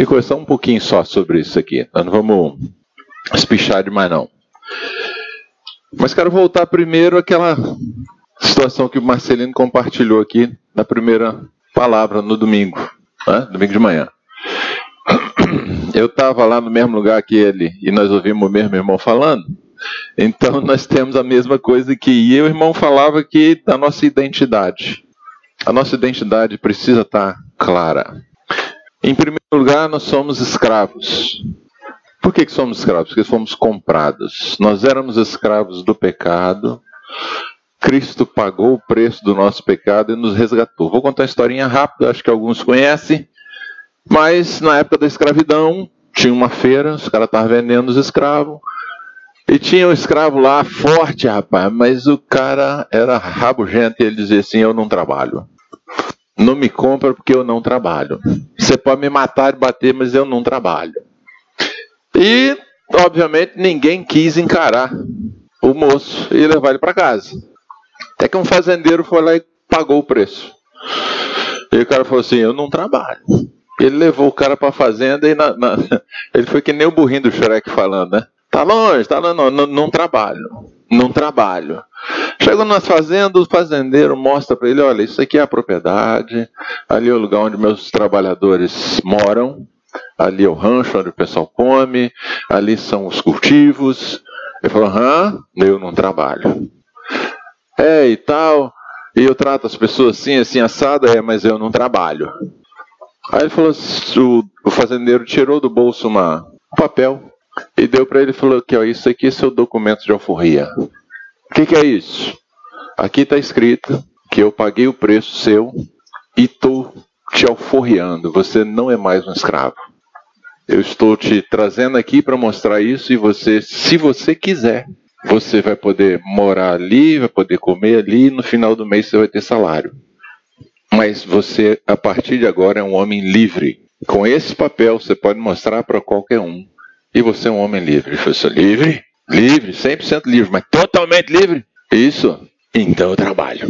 E conversar um pouquinho só sobre isso aqui. Nós não vamos espichar demais, não. Mas quero voltar primeiro àquela situação que o Marcelino compartilhou aqui na primeira palavra, no domingo, né? Domingo de manhã. Eu estava lá no mesmo lugar que ele e nós ouvimos o mesmo irmão falando. Então nós temos a mesma coisa que e o irmão falava que da nossa identidade. A nossa identidade precisa estar clara. Em primeiro lugar, nós somos escravos. Por que somos escravos? Porque fomos comprados. Nós éramos escravos do pecado. Cristo pagou o preço do nosso pecado e nos resgatou. Vou contar uma historinha rápida, acho que alguns conhecem. Mas na época da escravidão, tinha uma feira, os caras estavam vendendo os escravos. E tinha um escravo lá, forte, rapaz, mas o cara era rabugento e ele dizia assim: eu não trabalho. Não me compra porque eu não trabalho. Você pode me matar e bater, mas eu não trabalho. E, obviamente, ninguém quis encarar o moço e levar ele para casa. Até que um fazendeiro foi lá e pagou o preço. E o cara falou assim: eu não trabalho. Ele levou o cara para a fazenda e ele foi que nem o burrinho do Shrek falando, né? Tá longe, não trabalho. Chegou nas fazendas, o fazendeiro mostra para ele: olha, isso aqui é a propriedade, ali é o lugar onde meus trabalhadores moram, ali é o rancho onde o pessoal come, ali são os cultivos. Ele falou: eu não trabalho. É, e tal, e eu trato as pessoas assim, assado, mas eu não trabalho. Aí ele falou, o fazendeiro tirou do bolso um papel e deu para ele e falou: aqui, ó, isso aqui é seu documento de alforria. O que é isso? Aqui está escrito que eu paguei o preço seu e estou te alforriando. Você não é mais um escravo. Eu estou te trazendo aqui para mostrar isso e você, se você quiser, você vai poder morar ali, vai poder comer ali e no final do mês você vai ter salário. Mas você, a partir de agora, é um homem livre. Com esse papel, você pode mostrar para qualquer um. E você é um homem livre. Eu sou livre? Livre, 100% livre, mas totalmente livre? Isso? Então eu trabalho.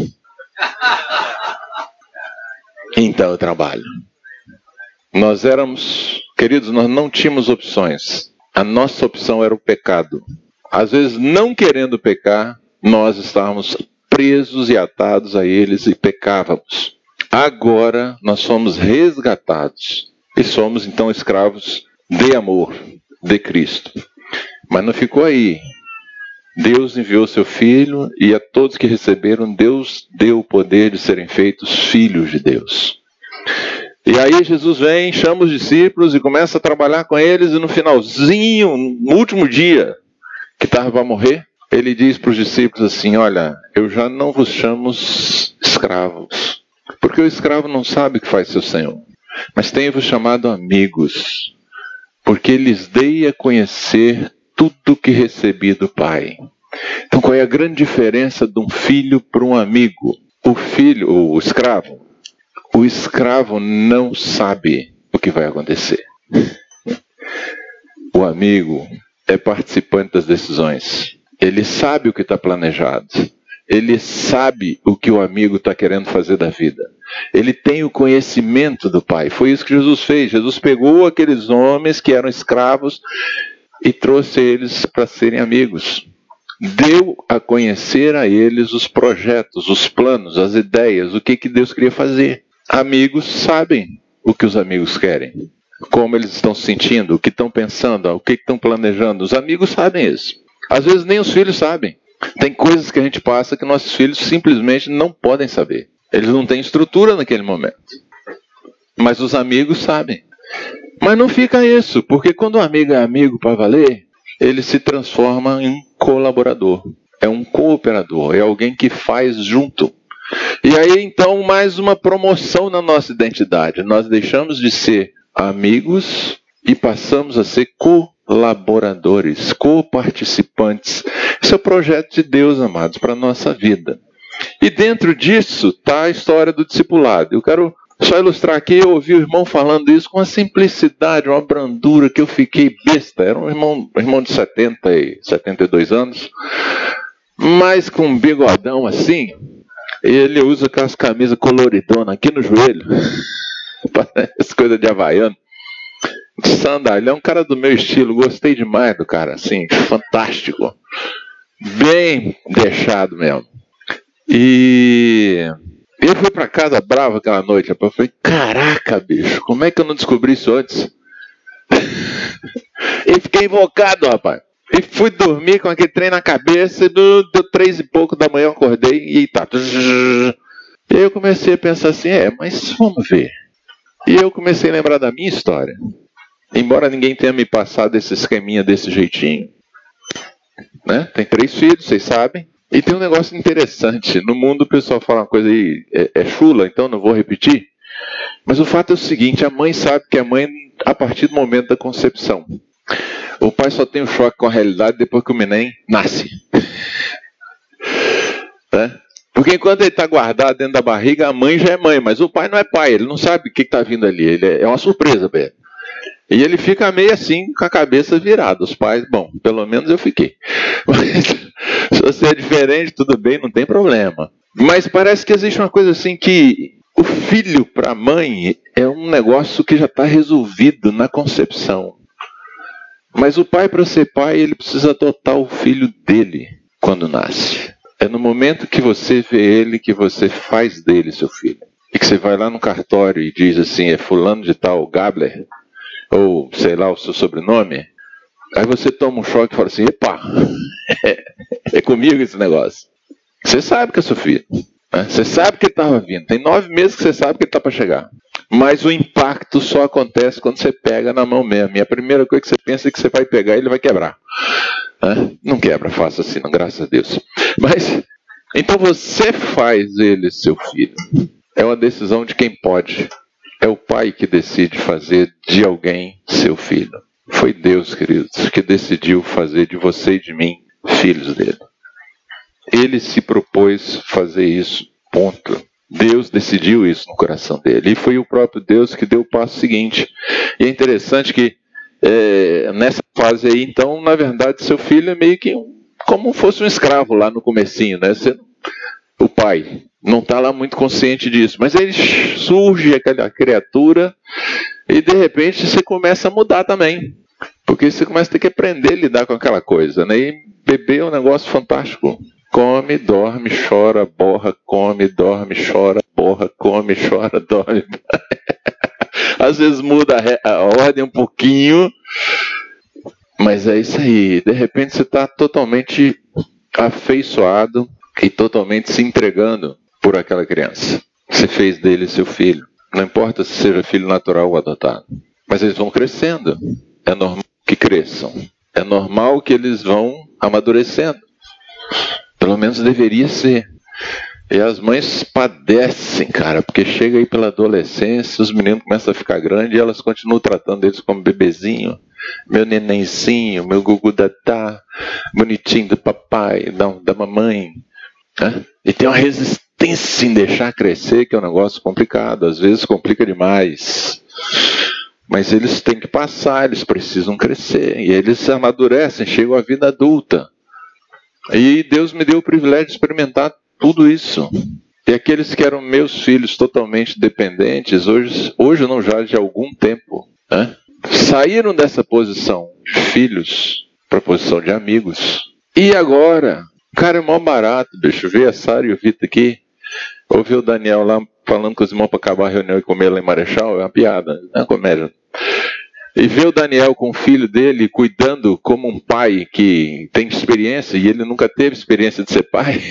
Nós éramos, queridos, nós não tínhamos opções. A nossa opção era o pecado. Às vezes, não querendo pecar, nós estávamos presos e atados a eles e pecávamos. Agora nós somos resgatados e somos então escravos de amor de Cristo. Mas não ficou aí. Deus enviou seu Filho e a todos que receberam, Deus deu o poder de serem feitos filhos de Deus. E aí Jesus vem, chama os discípulos e começa a trabalhar com eles, e no finalzinho, no último dia que estava para morrer, ele diz para os discípulos assim: olha, eu já não vos chamo escravos, porque o escravo não sabe o que faz seu senhor. Mas tenho-vos chamado amigos, porque lhes dei a conhecer tudo que recebi do Pai. Então qual é a grande diferença de um filho para um amigo? O escravo não sabe o que vai acontecer. O amigo é participante das decisões. Ele sabe o que está planejado. Ele sabe o que o amigo está querendo fazer da vida. Ele tem o conhecimento do Pai. Foi isso que Jesus fez. Jesus pegou aqueles homens que eram escravos e trouxe eles para serem amigos. Deu a conhecer a eles os projetos, os planos, as ideias, o que Deus queria fazer. Amigos sabem o que os amigos querem, como eles estão se sentindo, o que estão pensando, o que estão planejando. Os amigos sabem isso. Às vezes nem os filhos sabem. Tem coisas que a gente passa que nossos filhos simplesmente não podem saber. Eles não têm estrutura naquele momento. Mas os amigos sabem. Mas não fica isso, porque quando o amigo é amigo para valer, ele se transforma em um colaborador. É um cooperador, é alguém que faz junto. E aí então mais uma promoção na nossa identidade. Nós deixamos de ser amigos e passamos a ser colaboradores, coparticipantes. Esse é o projeto de Deus, amados, para a nossa vida. E dentro disso está a história do discipulado. Eu quero só ilustrar aqui, eu ouvi o irmão falando isso com uma simplicidade, uma brandura, que eu fiquei besta. Era um irmão de 70 e 72 anos, mas com um bigodão assim, ele usa aquelas camisas coloridonas aqui no joelho, parece coisa de havaiano. Sandra, ele é um cara do meu estilo, gostei demais do cara, assim, fantástico. Bem deixado mesmo. E eu fui pra casa bravo aquela noite, rapaz. Eu falei, caraca, bicho, como é que eu não descobri isso antes? E fiquei invocado, rapaz. E fui dormir com aquele trem na cabeça, e deu 3 e pouco da manhã eu acordei e tá. E aí eu comecei a pensar assim, mas vamos ver. E eu comecei a lembrar da minha história. Embora ninguém tenha me passado esse esqueminha desse jeitinho. Né? Tem 3 filhos, vocês sabem. E tem um negócio interessante. No mundo o pessoal fala uma coisa aí, é chula, então não vou repetir. Mas o fato é o seguinte, a mãe sabe que é mãe a partir do momento da concepção. O pai só tem um choque com a realidade depois que o neném nasce. Né? Porque enquanto ele está guardado dentro da barriga, a mãe já é mãe, mas o pai não é pai, ele não sabe o que está vindo ali, ele é uma surpresa para ele. E ele fica meio assim, com a cabeça virada. Os pais, bom, pelo menos eu fiquei. Mas, se você é diferente, tudo bem, não tem problema. Mas parece que existe uma coisa assim que o filho para a mãe é um negócio que já está resolvido na concepção. Mas o pai, para ser pai, ele precisa adotar o filho dele quando nasce. É no momento que você vê ele, que você faz dele seu filho. E que você vai lá no cartório e diz assim, é fulano de tal, Gabler, ou sei lá o seu sobrenome. Aí você toma um choque e fala assim, epa, é comigo esse negócio. Você sabe que é seu filho, né? Você sabe que ele estava vindo. Tem 9 meses que você sabe que ele está para chegar. Mas o impacto só acontece quando você pega na mão mesmo. E a primeira coisa que você pensa é que você vai pegar e ele vai quebrar. Não quebra, faça assim, não, graças a Deus. Mas, então você faz ele seu filho. É uma decisão de quem pode. É o pai que decide fazer de alguém seu filho. Foi Deus, queridos, que decidiu fazer de você e de mim filhos dele. Ele se propôs fazer isso, ponto. Deus decidiu isso no coração dele. E foi o próprio Deus que deu o passo seguinte. E é interessante que nessa fase aí, então, na verdade, seu filho é meio que como fosse um escravo lá no comecinho, né? O pai não está lá muito consciente disso. Mas aí surge aquela criatura e, de repente, você começa a mudar também. Porque você começa a ter que aprender a lidar com aquela coisa, né? E bebê é um negócio fantástico. Come, dorme, chora, borra, come, dorme, chora, borra, come, chora, dorme. Às vezes muda a ordem um pouquinho, mas é isso aí. De repente você está totalmente afeiçoado e totalmente se entregando por aquela criança. Você fez dele seu filho. Não importa se seja filho natural ou adotado. Mas eles vão crescendo. É normal que cresçam. É normal que eles vão amadurecendo. Pelo menos deveria ser. E as mães padecem, cara, porque chega aí pela adolescência, os meninos começam a ficar grandes e elas continuam tratando eles como bebezinho. Meu nenenzinho, meu gugu datá, bonitinho do papai, da mamãe. Né? E tem uma resistência em deixar crescer, que é um negócio complicado. Às vezes complica demais. Mas eles têm que passar, eles precisam crescer. E eles se amadurecem, chegam à vida adulta. E Deus me deu o privilégio de experimentar tudo isso. E aqueles que eram meus filhos totalmente dependentes, hoje não, já de algum tempo, né? Saíram dessa posição de filhos para a posição de amigos. E agora, cara, é mó barato, bicho. Ver a Sara e o Vitor aqui. Ouvi o Daniel lá falando com os irmãos para acabar a reunião e comer lá em Marechal. É uma piada, é uma comédia. E ver o Daniel com o filho dele cuidando como um pai que tem experiência, e ele nunca teve experiência de ser pai.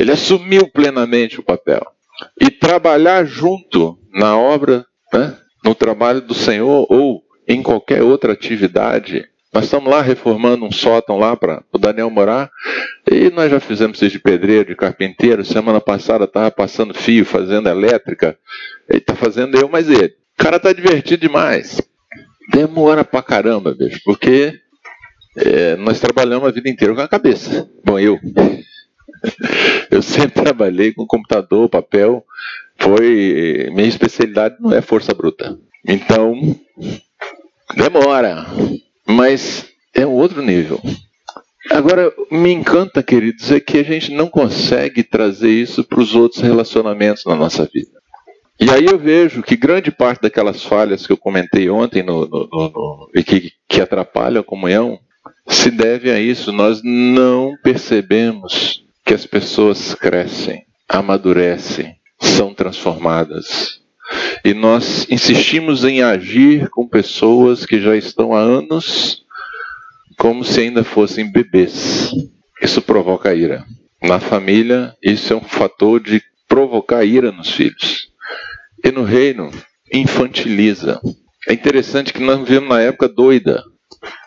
Ele assumiu plenamente o papel. E trabalhar junto na obra, né, no trabalho do Senhor ou em qualquer outra atividade. Nós estamos lá reformando um sótão lá para o Daniel morar. E nós já fizemos isso de pedreiro, de carpinteiro. Semana passada estava passando fio, fazendo elétrica. Ele está fazendo eu, mas ele. O cara tá divertido demais. Demora pra caramba, bicho. Porque nós trabalhamos a vida inteira com a cabeça. Bom, eu sempre trabalhei com computador, papel. Foi... Minha especialidade não é força bruta. Então, demora. Mas é um outro nível. Agora, me encanta, queridos, é que a gente não consegue trazer isso para os outros relacionamentos na nossa vida. E aí eu vejo que grande parte daquelas falhas que eu comentei ontem e que atrapalham a comunhão se deve a isso. Nós não percebemos que as pessoas crescem, amadurecem, são transformadas. E nós insistimos em agir com pessoas que já estão há anos como se ainda fossem bebês. Isso provoca ira. Na família, isso é um fator de provocar ira nos filhos. E no reino, infantiliza. É interessante que nós vivemos na época doida,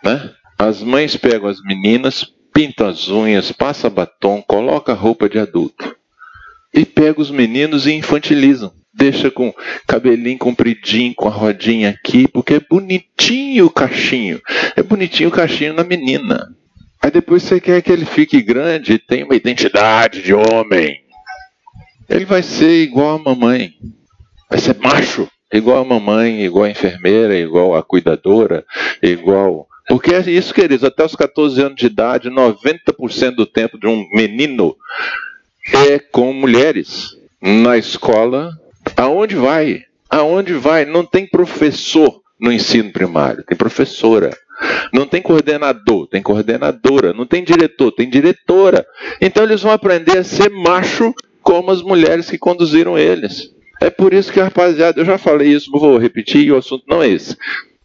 né? As mães pegam as meninas, pintam as unhas, passam batom, colocam roupa de adulto. E pegam os meninos e infantilizam. Deixa com cabelinho compridinho, com a rodinha aqui, porque é bonitinho o cachinho na menina. Aí depois você quer que ele fique grande e tenha uma identidade de homem. Ele vai ser igual a mamãe. Vai ser macho, igual a mamãe, igual a enfermeira, igual a cuidadora, igual... Porque é isso, queridos, até os 14 anos de idade, 90% do tempo de um menino é com mulheres. Na escola, aonde vai? Aonde vai? Não tem professor no ensino primário, tem professora. Não tem coordenador, tem coordenadora. Não tem diretor, tem diretora. Então eles vão aprender a ser macho como as mulheres que conduziram eles. É por isso que a rapaziada, eu já falei isso, não vou repetir, e o assunto não é esse.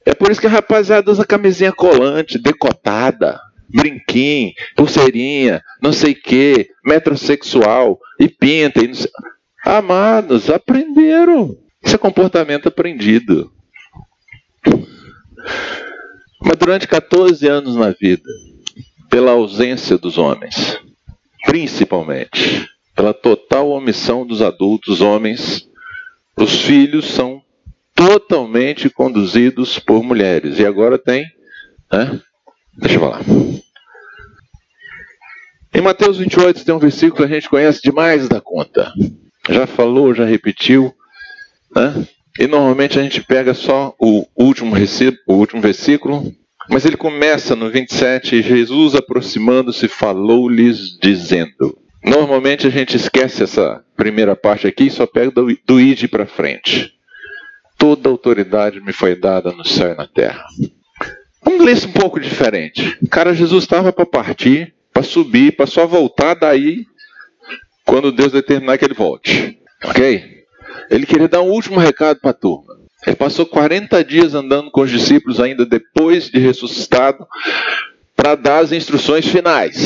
É por isso que a rapaziada usa camisinha colante, decotada, brinquinho, pulseirinha, não sei o que, metrosexual, e pinta. E não sei... Amados, aprenderam. Isso é comportamento aprendido. Mas durante 14 anos na vida, pela ausência dos homens, principalmente, pela total omissão dos adultos homens, os filhos são totalmente conduzidos por mulheres. E agora tem... Né? Deixa eu falar. Em Mateus 28 tem um versículo que a gente conhece demais da conta. Já falou, já repetiu, né? E normalmente a gente pega só o último versículo, mas ele começa no 27, Jesus aproximando-se falou-lhes dizendo. Normalmente a gente esquece essa primeira parte aqui e só pega do ide para frente. Toda autoridade me foi dada no céu e na terra. Vamos ler isso um pouco diferente. Cara, Jesus estava para partir, para subir, para só voltar daí quando Deus determinar que ele volte. Ok? Ele queria dar um último recado para a turma. Ele passou 40 dias andando com os discípulos ainda depois de ressuscitado para dar as instruções finais.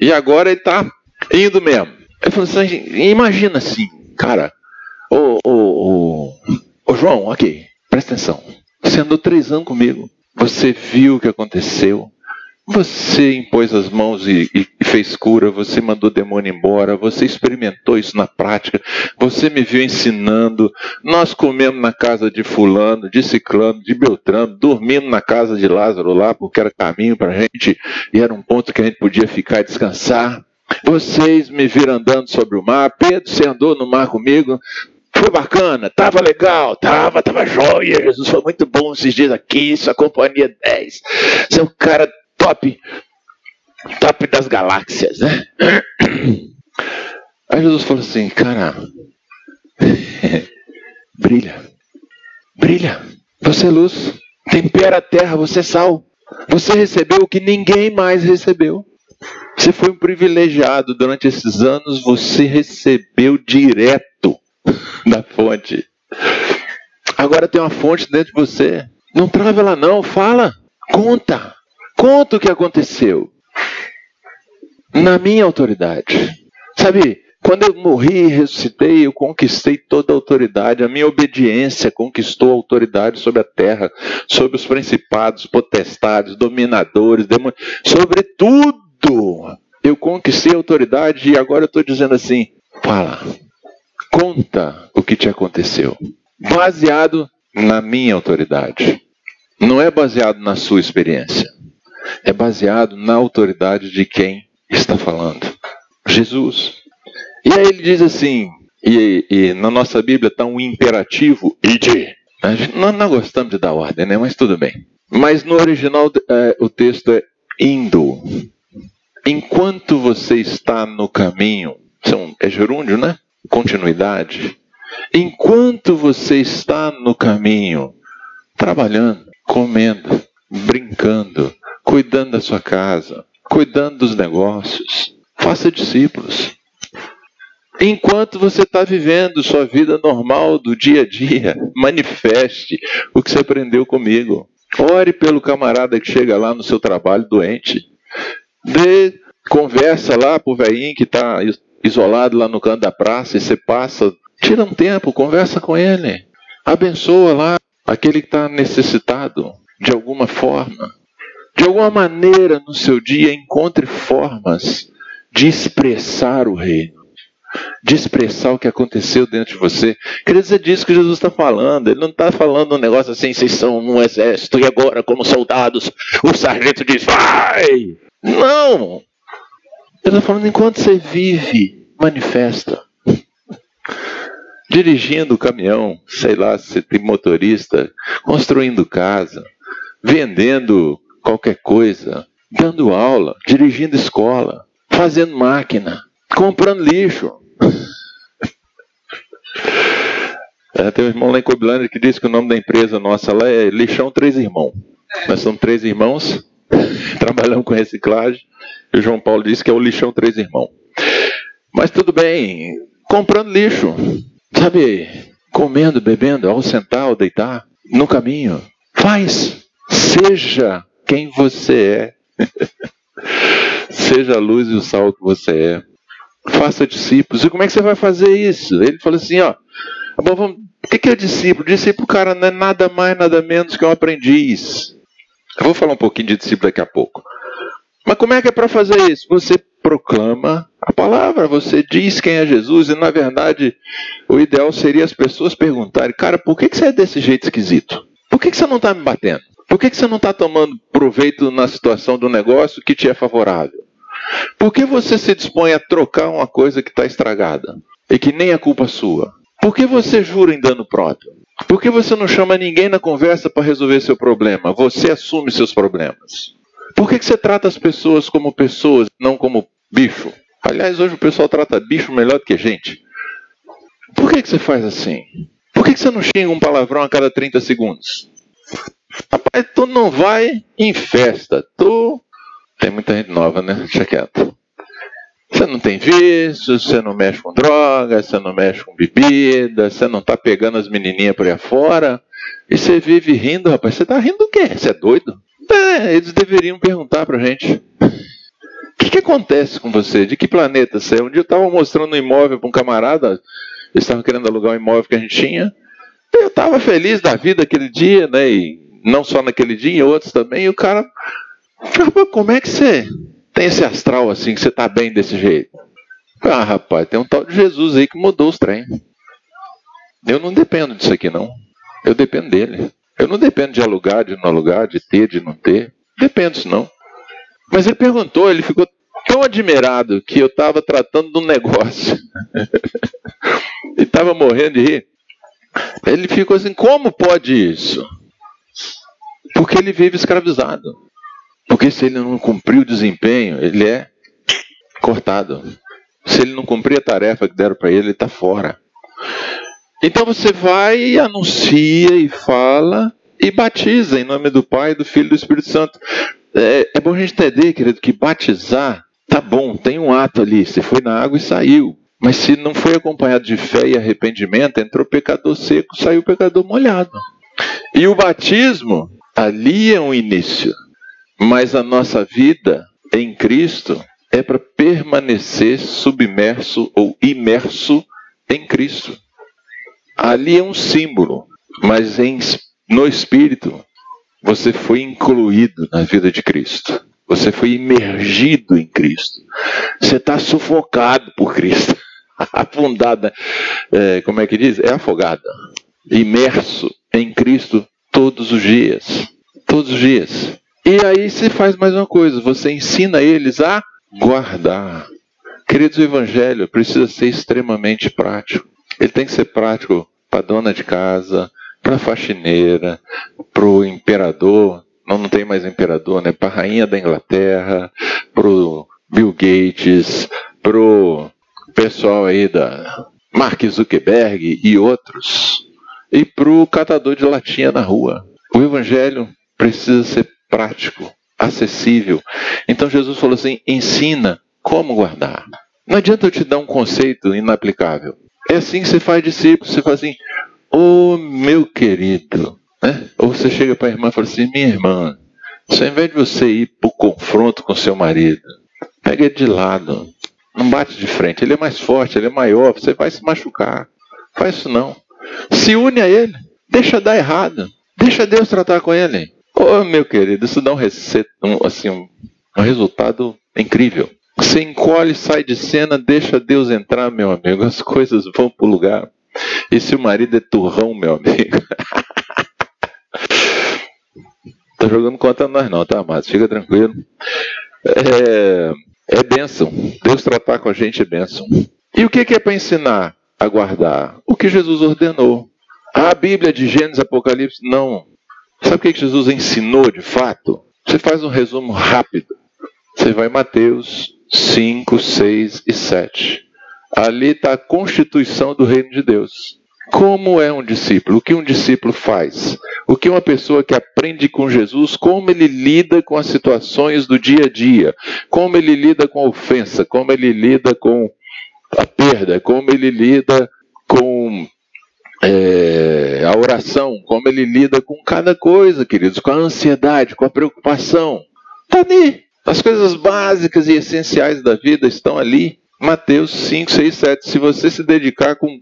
E agora ele está indo mesmo. Ele falou assim, imagina assim, cara, ô João, ok, presta atenção. Você andou 3 anos comigo, você viu o que aconteceu, você impôs as mãos e fez cura, você mandou o demônio embora, você experimentou isso na prática, você me viu ensinando, nós comemos na casa de fulano, de ciclano, de beltrano, dormimos na casa de Lázaro lá, porque era caminho para a gente, e era um ponto que a gente podia ficar e descansar. Vocês me viram andando sobre o mar, Pedro, você andou no mar comigo, foi bacana, tava legal, tava joia, Jesus foi muito bom esses dias aqui, sua companhia 10, você é um cara top das galáxias, né? Aí Jesus falou assim, cara, brilha, você é luz, tempera a terra, você é sal, você recebeu o que ninguém mais recebeu, você foi um privilegiado durante esses anos, você recebeu direto da fonte, agora tem uma fonte dentro de você, não trava ela não, fala, conta o que aconteceu. Na minha autoridade. Sabe, quando eu morri e ressuscitei, eu conquistei toda a autoridade. A minha obediência conquistou a autoridade sobre a terra, sobre os principados, potestades, dominadores, demônios. Sobre tudo, eu conquistei a autoridade e agora eu estou dizendo assim, fala, conta o que te aconteceu. Baseado na minha autoridade. Não é baseado na sua experiência. É baseado na autoridade de quem está falando. Jesus. E aí ele diz assim, e na nossa Bíblia está um imperativo, ide. Nós não gostamos de dar ordem, né? Mas tudo bem. Mas no original o texto é indo. Enquanto você está no caminho, é gerúndio, né? Continuidade. Enquanto você está no caminho, trabalhando, comendo, brincando, cuidando da sua casa, cuidando dos negócios, faça discípulos. Enquanto você está vivendo sua vida normal do dia a dia, manifeste o que você aprendeu comigo. Ore pelo camarada que chega lá no seu trabalho doente. Conversa lá pro velhinho que está isolado lá no canto da praça e você passa. Tira um tempo, conversa com ele. Abençoa lá aquele que está necessitado de alguma forma. De alguma maneira no seu dia encontre formas de expressar o reino. De expressar o que aconteceu dentro de você. Quer dizer, disso que Jesus está falando. Ele não está falando um negócio assim, vocês são um exército e agora, como soldados, o sargento diz, vai! Não! Ele está falando, enquanto você vive, manifesta. Dirigindo o caminhão, sei lá, se tem motorista, construindo casa, vendendo qualquer coisa, dando aula, dirigindo escola, fazendo máquina, comprando lixo. Tem um irmão lá em Cobilândia que disse que o nome da empresa nossa lá é Lixão Três Irmãos. Nós somos três irmãos, trabalhamos com reciclagem, e o João Paulo disse que é o Lixão Três Irmãos. Mas tudo bem, comprando lixo, sabe, comendo, bebendo, ao sentar, ao deitar, no caminho. Faz, seja quem você é, seja a luz e o sal que você é. Faça discípulos. E como é que você vai fazer isso? Ele falou assim, ó, o que é discípulo? Discípulo, cara, não é nada mais, nada menos que um aprendiz. Eu vou falar um pouquinho de discípulo daqui a pouco. Mas como é que é para fazer isso? Você proclama a palavra, você diz quem é Jesus, e na verdade o ideal seria as pessoas perguntarem, cara, por que você é desse jeito esquisito? Por que você não está me batendo? Por que você não está tomando proveito na situação do negócio que te é favorável? Por que você se dispõe a trocar uma coisa que está estragada e que nem é culpa sua? Por que você jura em dano próprio? Por que você não chama ninguém na conversa para resolver seu problema? Você assume seus problemas. Por que você trata as pessoas como pessoas, não como bicho? Aliás, hoje o pessoal trata bicho melhor do que gente. Por que você faz assim? Por que você não xinga um palavrão a cada 30 segundos? Rapaz, tu não vai em festa, tu... Tem muita gente nova, né? Deixa quieto. Você não tem vícios, você não mexe com drogas, você não mexe com bebida, você não tá pegando as menininhas por aí afora. E você vive rindo, rapaz. Você tá rindo do quê? Você é doido? É, eles deveriam perguntar pra gente. O que acontece com você? De que planeta você é? Um dia eu tava mostrando um imóvel pra um camarada. Eles estavam querendo alugar um imóvel que a gente tinha. Eu tava feliz da vida aquele dia, né? E não só naquele dia, em outros também. E o cara... Rapaz, como é que você tem esse astral assim, que você tá bem desse jeito? Ah, rapaz, tem um tal de Jesus aí que mudou os trem. Eu não dependo disso aqui, não. Eu dependo dele. Eu não dependo de alugar, de não alugar, de ter, de não ter. Dependo disso, não. Mas ele perguntou, ele ficou tão admirado que eu tava tratando de um negócio. E tava morrendo de rir. Ele ficou assim, como pode isso? Porque ele vive escravizado. Porque se ele não cumprir o desempenho, ele é cortado. Se ele não cumprir a tarefa que deram para ele, ele está fora. Então você vai e anuncia e fala e batiza em nome do Pai, do Filho e do Espírito Santo. É bom a gente entender, querido, que batizar, tá bom, tem um ato ali, você foi na água e saiu. Mas se não foi acompanhado de fé e arrependimento, entrou pecador seco, saiu pecador molhado. E o batismo, ali é um início. Mas a nossa vida em Cristo é para permanecer submerso ou imerso em Cristo. Ali é um símbolo, mas no Espírito você foi incluído na vida de Cristo. Você foi imergido em Cristo. Você está sufocado por Cristo. Afundada, como é que diz? É afogada. Imerso em Cristo todos os dias. Todos os dias. E aí se faz mais uma coisa, você ensina eles a guardar. Queridos, o Evangelho precisa ser extremamente prático. Ele tem que ser prático para a dona de casa, para a faxineira, para o imperador, não tem mais imperador, né? Para a rainha da Inglaterra, para o Bill Gates, para o pessoal aí Mark Zuckerberg e outros, e para o catador de latinha na rua. O evangelho precisa ser prático, acessível. Então Jesus falou assim, ensina como guardar. Não adianta eu te dar um conceito inaplicável. É assim que você faz discípulo, você fala assim, ô meu querido, né? Ou você chega para a irmã e fala assim, minha irmã, se ao invés de você ir para o confronto com seu marido, pega ele de lado, não bate de frente, ele é mais forte, ele é maior, você vai se machucar. Faz isso não. Se une a ele, deixa dar errado, deixa Deus tratar com ele. Ô meu querido, isso dá um resultado incrível. Você encolhe, sai de cena, deixa Deus entrar, meu amigo. As coisas vão pro lugar. E se o marido é turrão, meu amigo? Tá jogando contra nós não, tá, Márcio? Fica tranquilo. É bênção. Deus tratar com a gente é bênção. E o que é para ensinar a guardar? O que Jesus ordenou. A Bíblia de Gênesis, Apocalipse, não. Sabe o que Jesus ensinou de fato? Você faz um resumo rápido. Você vai em Mateus 5, 6 e 7. Ali está a constituição do reino de Deus. Como é um discípulo? O que um discípulo faz? O que uma pessoa que aprende com Jesus, como ele lida com as situações do dia a dia? Como ele lida com a ofensa? Como ele lida com a perda? Como ele lida com a oração? Como ele lida com cada coisa, queridos? Com a ansiedade, com a preocupação? Está ali. As coisas básicas e essenciais da vida estão ali. Mateus 5, 6, 7. Se você se dedicar com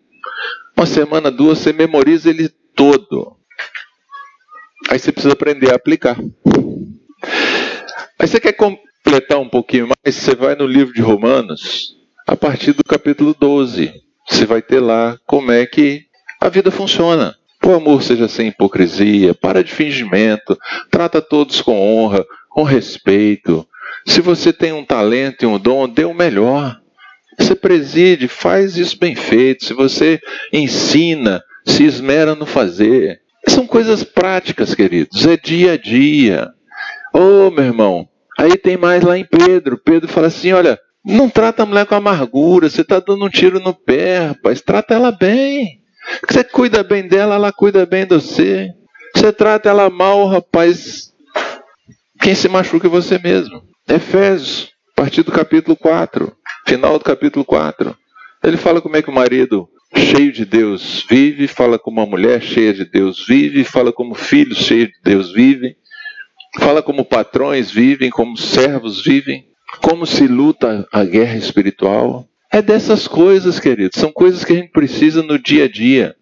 uma semana, duas, você memoriza ele todo. Aí você precisa aprender a aplicar. Aí você quer completar um pouquinho mais, você vai no livro de Romanos, a partir do capítulo 12. Você vai ter lá como é que a vida funciona. O amor seja sem hipocrisia, para de fingimento, trata todos com honra, com respeito. Se você tem um talento e um dom, dê o melhor. Você preside, faz isso bem feito. Se você ensina, se esmera no fazer. São coisas práticas, queridos. É dia a dia. Ô, meu irmão, aí tem mais lá em Pedro. Pedro fala assim, olha, não trata a mulher com amargura. Você está dando um tiro no pé, rapaz. Trata ela bem. Você cuida bem dela, ela cuida bem de você. Você trata ela mal, rapaz. Quem se machuca é você mesmo. Efésios, a partir do capítulo 4, final do capítulo 4. Ele fala como é que o marido cheio de Deus vive, fala como a mulher cheia de Deus vive, fala como filhos cheios de Deus vivem, fala como patrões vivem, como servos vivem, como se luta a guerra espiritual. É dessas coisas, queridos. São coisas que a gente precisa no dia a dia.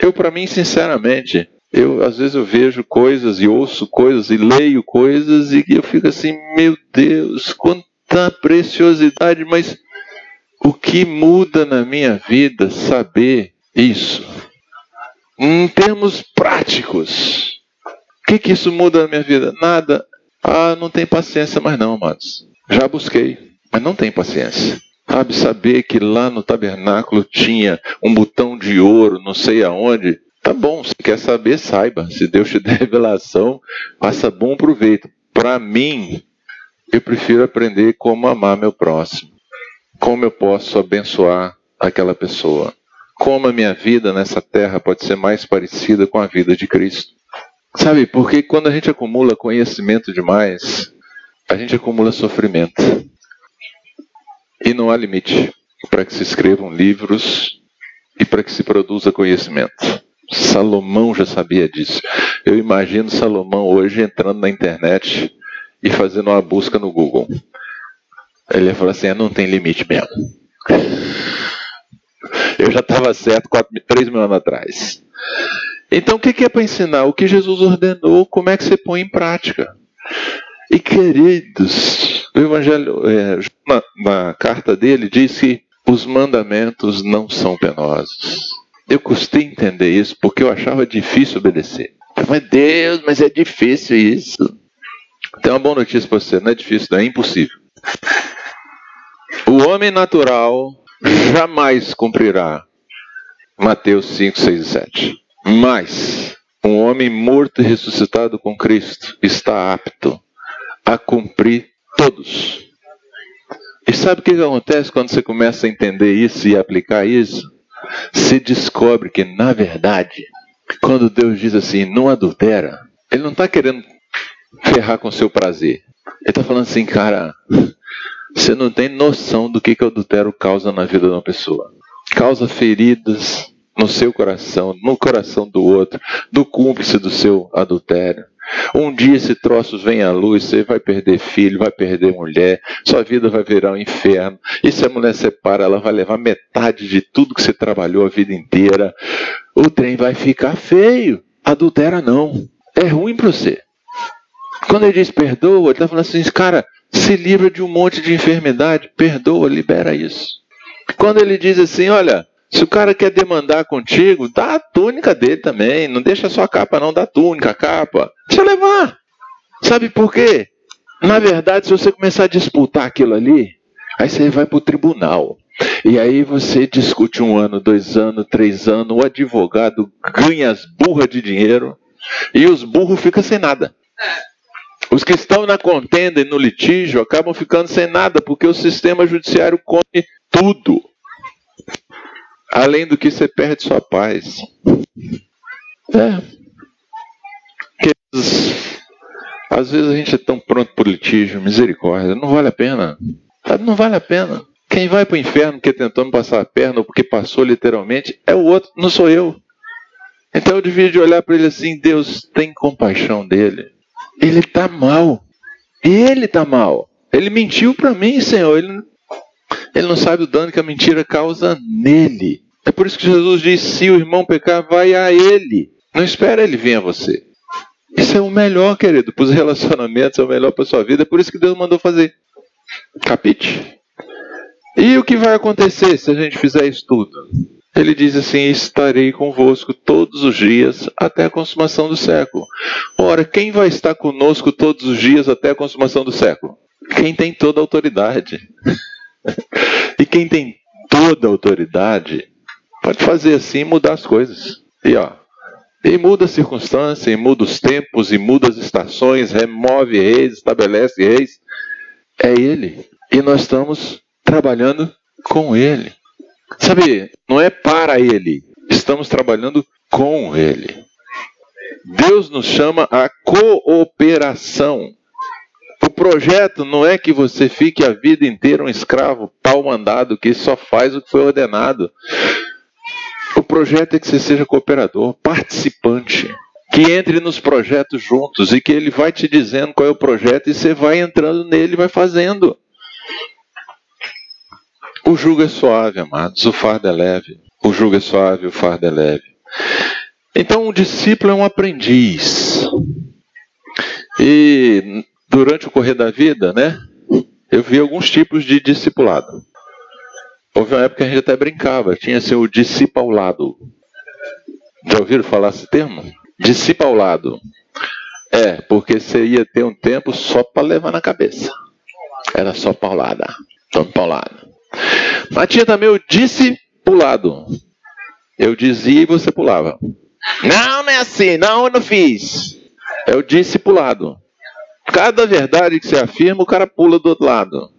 Eu, para mim, sinceramente, às vezes eu vejo coisas e ouço coisas e leio coisas e eu fico assim, meu Deus, quanta preciosidade, mas o que muda na minha vida saber isso? Em termos práticos, o que isso muda na minha vida? Nada. Ah, não tem paciência mais não, amados. Já busquei, mas não tem paciência. Sabe, saber que lá no tabernáculo tinha um botão de ouro, não sei aonde. Tá bom, se quer saber, saiba. Se Deus te der revelação, faça bom proveito. Para mim, eu prefiro aprender como amar meu próximo. Como eu posso abençoar aquela pessoa. Como a minha vida nessa terra pode ser mais parecida com a vida de Cristo. Sabe, porque quando a gente acumula conhecimento demais, a gente acumula sofrimento. E não há limite para que se escrevam livros e para que se produza conhecimento. Salomão já sabia disso. Eu imagino Salomão hoje entrando na internet e fazendo uma busca no Google. Ele ia falar assim, não tem limite mesmo. Eu já estava certo 3 mil anos atrás. Então o que é para ensinar? O que Jesus ordenou, como é que você põe em prática? E queridos, o Evangelho, na carta dele diz que os mandamentos não são penosos. Eu custei entender isso porque eu achava difícil obedecer. Meu Deus, mas é difícil isso. Tem uma boa notícia para você, não é difícil, não, é impossível. O homem natural jamais cumprirá Mateus 5, 6 e 7. Mas um homem morto e ressuscitado com Cristo está apto a cumprir todos. E sabe o que acontece quando você começa a entender isso e aplicar isso? se descobre que, na verdade, quando Deus diz assim, não adultera, Ele não está querendo ferrar com o seu prazer. Ele está falando assim, cara, você não tem noção do que o adultério causa na vida de uma pessoa. Causa feridas no seu coração, no coração do outro, do cúmplice do seu adultério. Um dia esse troço vem à luz, você vai perder filho, vai perder mulher, sua vida vai virar um inferno. E se a mulher separa, ela vai levar metade de tudo que você trabalhou a vida inteira. O trem vai ficar feio. Adultera não. É ruim para você. Quando ele diz perdoa, ele está falando assim, cara, se livra de um monte de enfermidade, perdoa, libera isso. Quando ele diz assim, olha, se o cara quer demandar contigo, dá a túnica dele também, não deixa só a capa não, dá a túnica, a capa, deixa levar. Sabe por quê? Na verdade, se você começar a disputar aquilo ali, aí você vai para o tribunal. E aí você discute 1 ano, 2 anos, 3 anos, o advogado ganha as burras de dinheiro e os burros ficam sem nada. Os que estão na contenda e no litígio acabam ficando sem nada, porque o sistema judiciário come tudo. Além do que você perde sua paz. Às vezes a gente é tão pronto para o litígio, misericórdia, não vale a pena. Sabe, não vale a pena. Quem vai para o inferno porque tentou me passar a perna, ou porque passou literalmente, é o outro, não sou eu. Então eu devia de olhar para ele assim, Deus tem compaixão dele. Ele está mal. Ele está mal. Ele mentiu para mim, Senhor. Ele não sabe o dano que a mentira causa nele. É por isso que Jesus diz, se o irmão pecar, vai a ele. Não espera ele vir a você. Isso é o melhor, querido, para os relacionamentos, é o melhor para a sua vida. É por isso que Deus mandou fazer. Capite? E o que vai acontecer se a gente fizer isso tudo? Ele diz assim, estarei convosco todos os dias até a consumação do século. Ora, quem vai estar conosco todos os dias até a consumação do século? Quem tem toda a autoridade. E quem tem toda a autoridade pode fazer assim e mudar as coisas. E muda a circunstância, e muda os tempos, e muda as estações, remove reis, estabelece reis. É Ele. E nós estamos trabalhando com Ele. Sabe, não é para Ele, estamos trabalhando com Ele. Deus nos chama a cooperação. O projeto não é que você fique a vida inteira um escravo, pau mandado, que só faz o que foi ordenado. O projeto é que você seja cooperador, participante, que entre nos projetos juntos e que Ele vai te dizendo qual é o projeto e você vai entrando nele e vai fazendo. O jugo é suave, amados, o fardo é leve. O jugo é suave, o fardo é leve. Então, o discípulo é um aprendiz. E durante o correr da vida, né, eu vi alguns tipos de discipulado. Houve uma época que a gente até brincava, tinha assim o discipaulado. Já ouviram falar esse termo? Discipaulado. É, porque você ia ter um tempo só para levar na cabeça. Era só paulada. Então, paulada. Mas tinha também o discipulado. Eu dizia e você pulava. Não, não é assim, não, eu não fiz. É o discipulado. Cada verdade que você afirma, o cara pula do outro lado.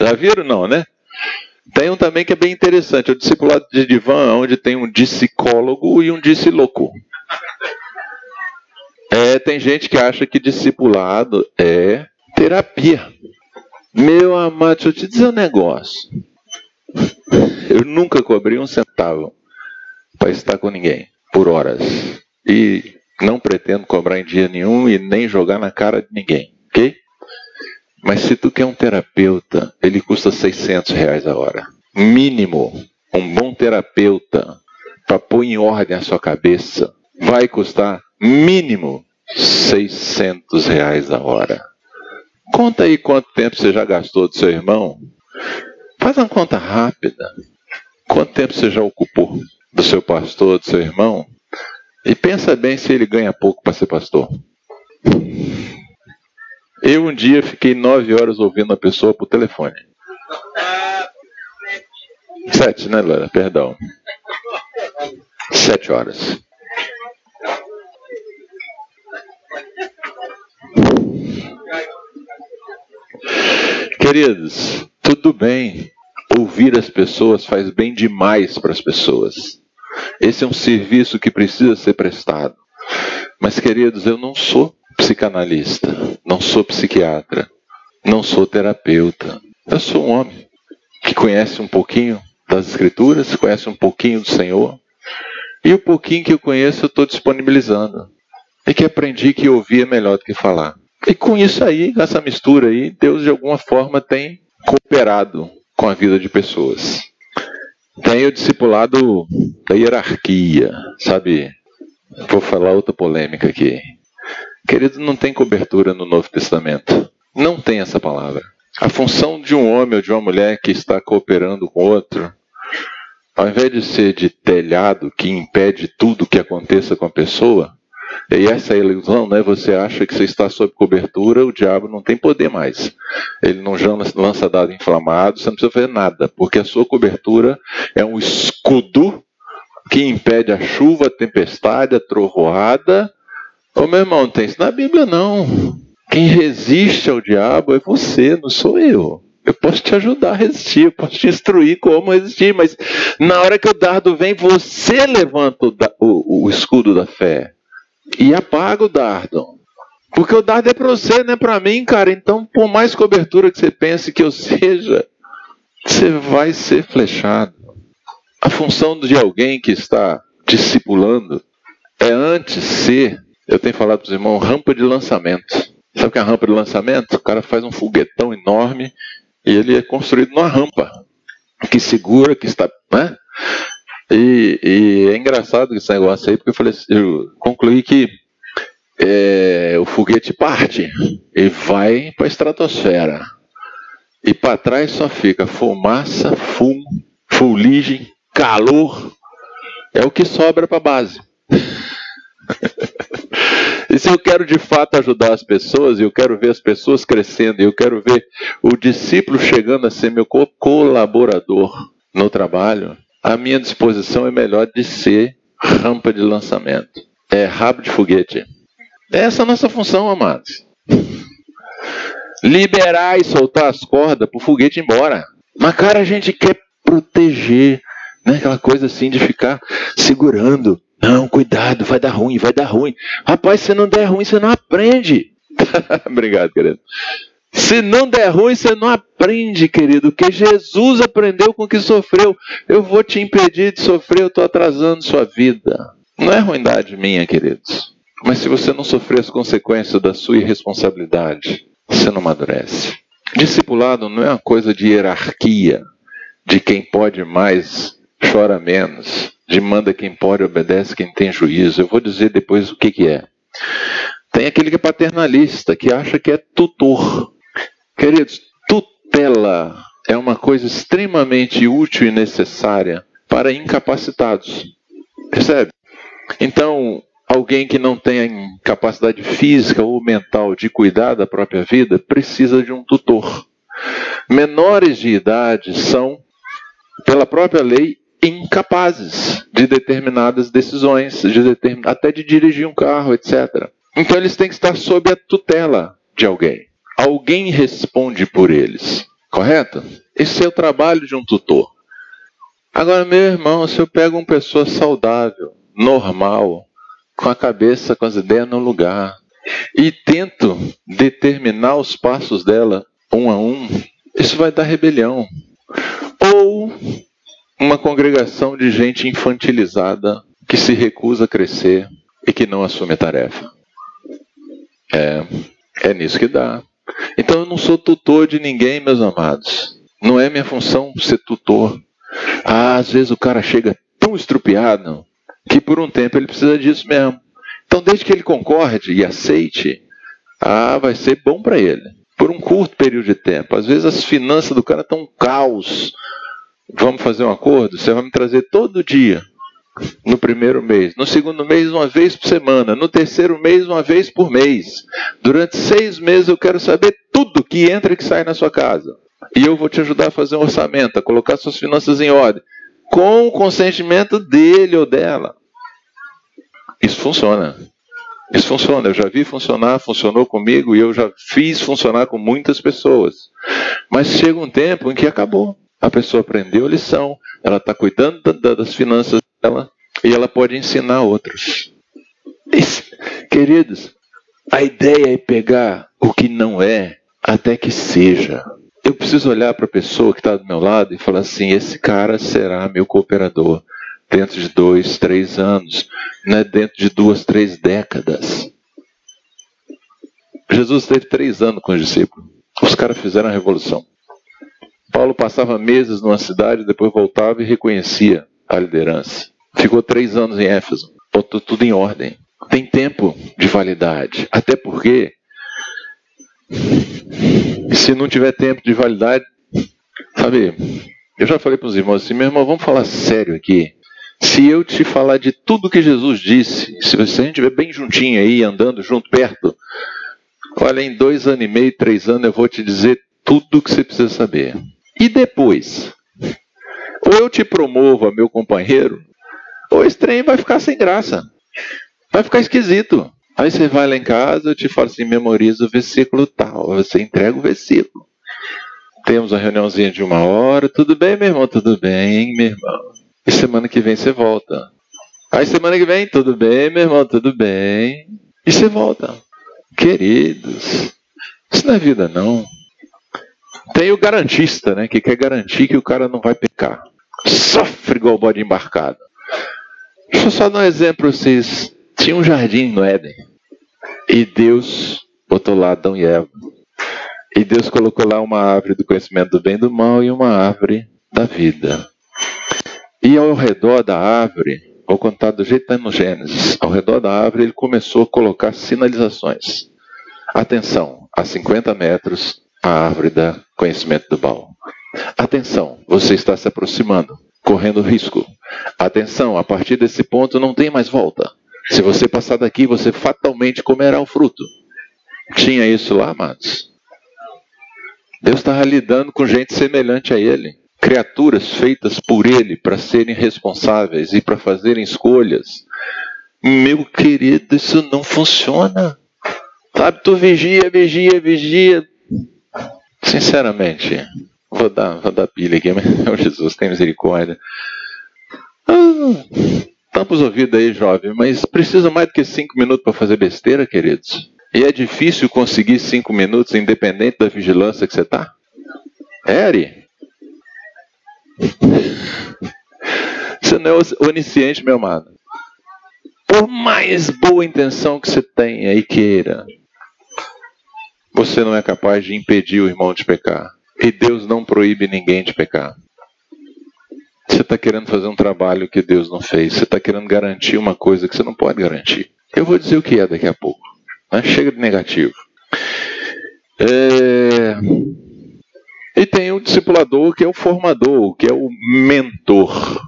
Já viram? Não, né? Tem um também que é bem interessante. O discipulado de divã, onde tem um discicólogo e um disciloco. Tem gente que acha que discipulado é terapia. Meu amado, deixa eu te dizer um negócio. Eu nunca cobrei um centavo para estar com ninguém, por horas. E não pretendo cobrar em dia nenhum e nem jogar na cara de ninguém, ok? Mas se tu quer um terapeuta, ele custa R$600 a hora. Mínimo, um bom terapeuta, para pôr em ordem a sua cabeça, vai custar mínimo R$600 a hora. Conta aí quanto tempo você já gastou do seu irmão. Faz uma conta rápida. Quanto tempo você já ocupou do seu pastor, do seu irmão? E pensa bem se ele ganha pouco para ser pastor. Eu um dia fiquei 9 horas ouvindo uma pessoa por telefone. 7, né, Laura? Perdão. 7 horas. Queridos, tudo bem, o ouvir as pessoas faz bem demais para as pessoas. Esse é um serviço que precisa ser prestado. Mas, queridos, eu não sou psicanalista, não sou psiquiatra, não sou terapeuta. Eu sou um homem que conhece um pouquinho das Escrituras, conhece um pouquinho do Senhor. E o pouquinho que eu conheço eu estou disponibilizando. E que aprendi que ouvir é melhor do que falar. E com isso aí, com essa mistura aí, Deus de alguma forma tem cooperado com a vida de pessoas. Tem o discipulado da hierarquia, sabe? Vou falar outra polêmica aqui. Querido, não tem cobertura no Novo Testamento. Não tem essa palavra. A função de um homem ou de uma mulher que está cooperando com outro, ao invés de ser de telhado que impede tudo que aconteça com a pessoa, e essa é a ilusão, né? Você acha que você está sob cobertura, o diabo não tem poder mais. Ele não lança dado inflamado, você não precisa fazer nada, porque a sua cobertura é um escudo que impede a chuva, a tempestade, a trovoada. Ô meu irmão, não tem isso na Bíblia não. Quem resiste ao diabo é você, não sou eu. Eu posso te ajudar a resistir, eu posso te instruir como resistir, mas na hora que o dardo vem, você levanta o escudo da fé e apaga o dardo. Porque o dardo é para você, não é para mim, cara. Então, por mais cobertura que você pense que eu seja, você vai ser flechado. A função de alguém que está discipulando é antes ser, eu tenho falado para os irmãos, rampa de lançamento. Sabe o que é a rampa de lançamento? O cara faz um foguetão enorme. E ele é construído numa rampa, que segura, que está... né? E é engraçado esse negócio aí, porque eu concluí que o foguete parte e vai para a estratosfera. E para trás só fica fumaça, fumo, fuligem, calor. É o que sobra para a base. E se eu quero de fato ajudar as pessoas, eu quero ver as pessoas crescendo, eu quero ver o discípulo chegando a ser meu colaborador no trabalho, a minha disposição é melhor de ser rampa de lançamento. É rabo de foguete. Essa é a nossa função, amados. Liberar e soltar as cordas para o foguete ir embora. Mas, cara, a gente quer proteger, né? Aquela coisa assim de ficar segurando. Não, cuidado, vai dar ruim, vai dar ruim. Rapaz, se não der ruim, você não aprende. Obrigado, querido. Se não der ruim, você não aprende, querido. Porque Jesus aprendeu com o que sofreu. Eu vou te impedir de sofrer, eu estou atrasando sua vida. Não é ruindade minha, queridos. Mas se você não sofrer as consequências da sua irresponsabilidade, você não amadurece. Discipulado não é uma coisa de hierarquia, de quem pode mais, chora menos. De manda quem pode, obedece quem tem juízo. Eu vou dizer depois o que é. Tem aquele que é paternalista, que acha que é tutor. Queridos, tutela é uma coisa extremamente útil e necessária para incapacitados. Percebe? Então, alguém que não tem capacidade física ou mental de cuidar da própria vida, precisa de um tutor. Menores de idade são, pela própria lei, incapazes de determinadas decisões, até de dirigir um carro, etc. Então eles têm que estar sob a tutela de alguém. Alguém responde por eles, correto? Esse é o trabalho de um tutor. Agora, meu irmão, se eu pego uma pessoa saudável, normal, com a cabeça, com as ideias no lugar, e tento determinar os passos dela um a um, isso vai dar rebelião. Ou uma congregação de gente infantilizada que se recusa a crescer e que não assume a tarefa. É nisso que dá. Então eu não sou tutor de ninguém, meus amados. Não é minha função ser tutor. Ah, às vezes o cara chega tão estrupiado que por um tempo ele precisa disso mesmo. Então desde que ele concorde e aceite, vai ser bom para ele. Por um curto período de tempo. Às vezes as finanças do cara estão um caos. Vamos fazer um acordo? Você vai me trazer todo dia, no primeiro mês. No segundo mês, uma vez por semana. No terceiro mês, uma vez por mês. Durante 6 meses, eu quero saber tudo que entra e que sai na sua casa. E eu vou te ajudar a fazer um orçamento, a colocar suas finanças em ordem. Com o consentimento dele ou dela. Isso funciona. Isso funciona. Eu já vi funcionar, funcionou comigo e eu já fiz funcionar com muitas pessoas. Mas chega um tempo em que acabou. a pessoa aprendeu a lição, ela está cuidando das finanças dela e ela pode ensinar outros. Queridos, a ideia é pegar o que não é até que seja. Eu preciso olhar para a pessoa que está do meu lado e falar assim, esse cara será meu cooperador dentro de 2, 3 anos, né? Dentro de 2, 3 décadas. Jesus teve 3 anos com os discípulos. Os caras fizeram a revolução. Paulo passava meses numa cidade, depois voltava e reconhecia a liderança. Ficou 3 anos em Éfeso. Botou tudo em ordem. Tem tempo de validade. Até porque, se não tiver tempo de validade, sabe, eu já falei para os irmãos assim, meu irmão, vamos falar sério aqui. Se eu te falar de tudo que Jesus disse, se a gente estiver bem juntinho aí, andando junto, perto, olha, em 2 anos e meio, 3 anos, eu vou te dizer tudo o que você precisa saber. E depois, ou eu te promovo a meu companheiro, ou esse trem vai ficar sem graça. Vai ficar esquisito. Aí você vai lá em casa, eu te falo assim, memoriza o versículo tal, você entrega o versículo. Temos uma reuniãozinha de 1 hora, tudo bem, meu irmão? Tudo bem, meu irmão. E semana que vem você volta. Aí semana que vem, tudo bem, meu irmão? Tudo bem. E você volta. Queridos, isso não é vida, não. Tem o garantista, né? Que quer garantir que o cara não vai pecar. Sofre igual bode embarcado. Deixa eu só dar um exemplo pra vocês. Tinha um jardim no Éden. E Deus botou lá Adão e Eva. E Deus colocou lá uma árvore do conhecimento do bem e do mal e uma árvore da vida. E ao redor da árvore, vou contar do jeito que está no Gênesis. Ao redor da árvore ele começou a colocar sinalizações. Atenção, a 50 metros a árvore da conhecimento do mal. Atenção, você está se aproximando, correndo risco. Atenção, a partir desse ponto não tem mais volta. Se você passar daqui, você fatalmente comerá o fruto. Tinha isso lá, amados. Deus estava lidando com gente semelhante a ele. Criaturas feitas por ele para serem responsáveis e para fazerem escolhas. Meu querido, isso não funciona. Sabe, tu vigia. Sinceramente, vou dar pilha aqui, mas Jesus tem misericórdia. Tampa os ouvidos aí, jovem, mas precisa mais do que 5 minutos para fazer besteira, queridos. E é difícil conseguir 5 minutos independente da vigilância que você está? Eri? Você não é onisciente, meu amado. Por mais boa intenção que você tenha e queira, você não é capaz de impedir o irmão de pecar. E Deus não proíbe ninguém de pecar. Você está querendo fazer um trabalho que Deus não fez. Você está querendo garantir uma coisa que você não pode garantir. Eu vou dizer o que é daqui a pouco, né? Chega de negativo. E tem o discipulador, que é o formador, que é o mentor,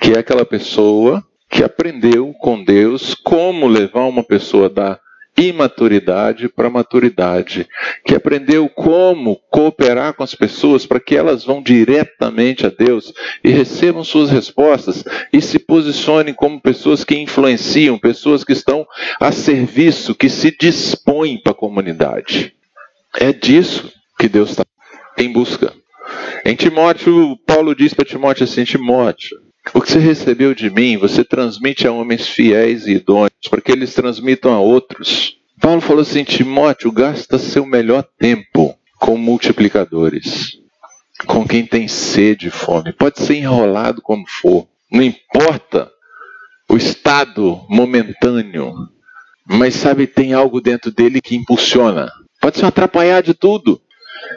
que é aquela pessoa que aprendeu com Deus como levar uma pessoa da imaturidade para a maturidade, que aprendeu como cooperar com as pessoas para que elas vão diretamente a Deus e recebam suas respostas e se posicionem como pessoas que influenciam, pessoas que estão a serviço, que se dispõem para a comunidade. É disso que Deus está em busca. Em Timóteo, Paulo diz para Timóteo assim, Timóteo, o que você recebeu de mim, você transmite a homens fiéis e idôneos, para que eles transmitam a outros. Paulo falou assim, Timóteo, gasta seu melhor tempo com multiplicadores, com quem tem sede e fome. Pode ser enrolado como for, não importa o estado momentâneo, mas sabe, tem algo dentro dele que impulsiona. Pode se atrapalhar de tudo,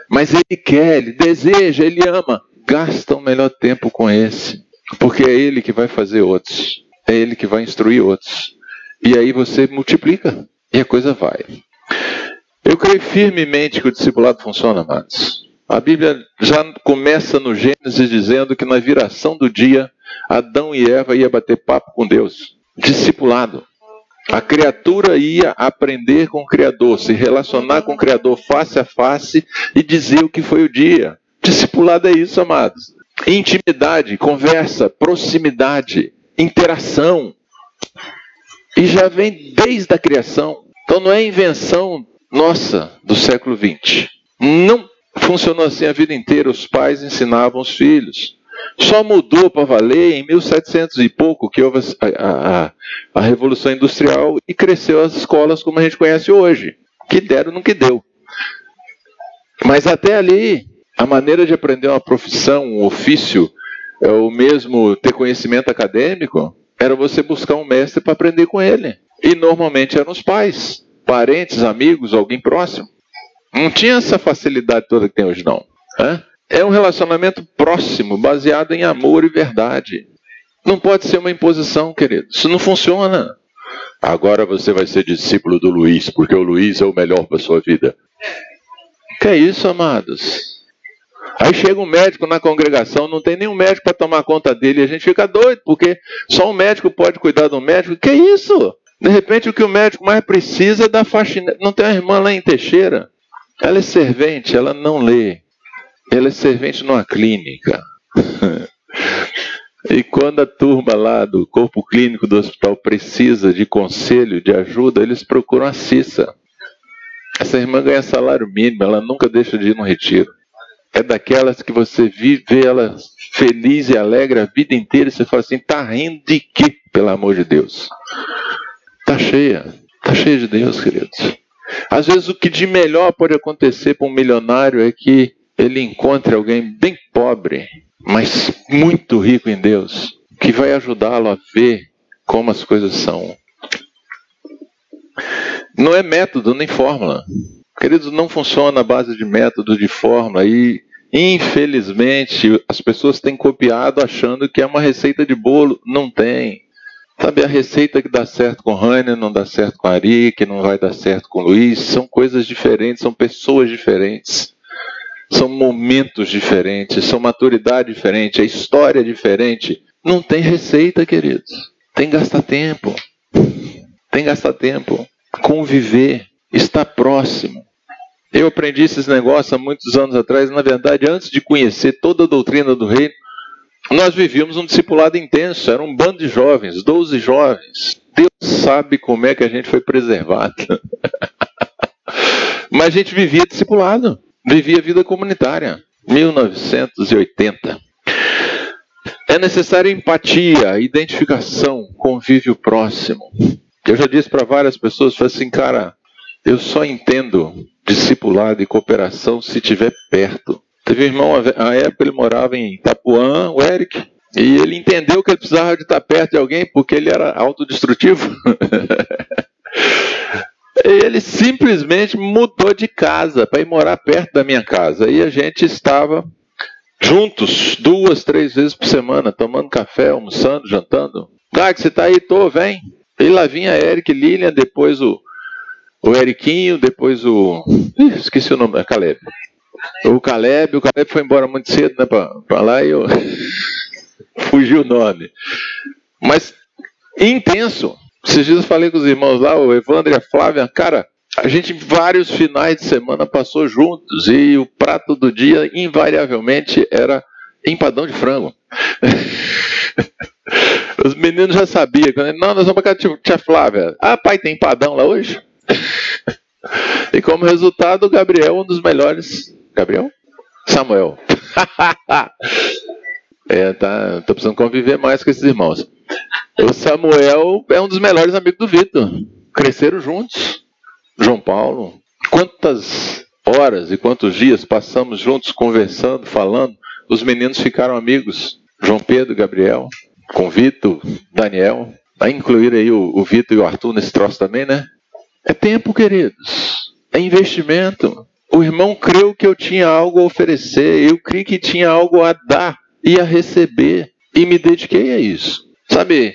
mas ele quer, ele deseja, ele ama. Gasta o melhor tempo com esse. Porque é ele que vai fazer outros. É ele que vai instruir outros. E aí você multiplica. E a coisa vai. Eu creio firmemente que o discipulado funciona, amados. A Bíblia já começa no Gênesis dizendo que na viração do dia, Adão e Eva iam bater papo com Deus. Discipulado. A criatura ia aprender com o Criador, se relacionar com o Criador face a face e dizer o que foi o dia. Discipulado é isso, amados. Intimidade, conversa, proximidade, interação. E já vem desde a criação. Então não é invenção nossa do século XX. Não Funcionou assim a vida inteira, os pais ensinavam os filhos. Só mudou para valer em 1700 e pouco, que houve a Revolução Industrial e cresceu as escolas como a gente conhece hoje. Que deram no que deu. Mas até ali, a maneira de aprender uma profissão, um ofício, ou mesmo ter conhecimento acadêmico, era você buscar um mestre para aprender com ele. E normalmente eram os pais, parentes, amigos, alguém próximo. Não tinha essa facilidade toda que tem hoje, não. É um relacionamento próximo, baseado em amor e verdade. Não pode ser uma imposição, querido. Isso não funciona. Agora você vai ser discípulo do Luiz, porque o Luiz é o melhor para a sua vida. Que é isso, amados? Aí chega um médico na congregação, não tem nenhum médico para tomar conta dele, e a gente fica doido, porque só um médico pode cuidar de um médico. Que é isso? De repente, o que o médico mais precisa é da faxineira. Não tem uma irmã lá em Teixeira? Ela é servente, ela não lê. Ela é servente numa clínica. E quando a turma lá do corpo clínico do hospital precisa de conselho, de ajuda, eles procuram a Cissa. Essa irmã ganha salário mínimo, ela nunca deixa de ir no retiro. É daquelas que você vê ela feliz e alegre a vida inteira e você fala assim, tá rindo de quê, pelo amor de Deus? Tá cheia de Deus, queridos. Às vezes o que de melhor pode acontecer para um milionário é que ele encontre alguém bem pobre, mas muito rico em Deus, que vai ajudá-lo a ver como as coisas são. Não é método nem fórmula. Queridos, não funciona a base de método, de fórmula. E, infelizmente, as pessoas têm copiado achando que é uma receita de bolo. Não tem. Sabe, a receita que dá certo com Rania, não dá certo com Ari, que não vai dar certo com Luiz. São coisas diferentes, são pessoas diferentes. São momentos diferentes, são maturidade diferente, é história diferente. Não tem receita, queridos. Tem que gastar tempo. Tem que gastar tempo. Conviver, estar próximo. Eu aprendi esses negócios há muitos anos atrás. Na verdade, antes de conhecer toda a doutrina do reino, nós vivíamos um discipulado intenso. Era um bando de jovens, 12 jovens. Deus sabe como é que a gente foi preservado. Mas a gente vivia discipulado. Vivia a vida comunitária, 1980. É necessária empatia, identificação, convívio próximo. Eu já disse para várias pessoas, falei assim, cara, eu só entendo discipulado e cooperação se estiver perto. Teve um irmão, à época ele morava em Itapuã, o Eric, e ele entendeu que ele precisava de estar perto de alguém porque ele era autodestrutivo. Ele simplesmente mudou de casa para ir morar perto da minha casa. E a gente estava juntos 2, 3 vezes por semana, tomando café, almoçando, jantando. Cara, você está aí? Tô, vem. E lá vinha Eric, Lilian, depois o Eriquinho, depois o... esqueci o nome, Caleb. O Caleb foi embora muito cedo, né, para lá e eu... fugiu o nome. Mas intenso. Esses dias eu falei com os irmãos lá, o Evandro e a Flávia, cara, a gente vários finais de semana passou juntos e o prato do dia, invariavelmente, era empadão de frango. Os meninos já sabiam, não, nós vamos para casa da tia Flávia. Ah, pai, tem empadão lá hoje? E como resultado, o Gabriel, um dos melhores... Gabriel? Samuel. Tô precisando conviver mais com esses irmãos. O Samuel é um dos melhores amigos do Vitor. Cresceram juntos. João Paulo. Quantas horas e quantos dias passamos juntos conversando, falando. Os meninos ficaram amigos. João Pedro, Gabriel, com Vitor, Daniel. Vai incluir aí o Vitor e o Arthur nesse troço também, né? É tempo, queridos. É investimento. O irmão creu que eu tinha algo a oferecer. Eu creio que tinha algo a dar e a receber. E me dediquei a isso. Sabe,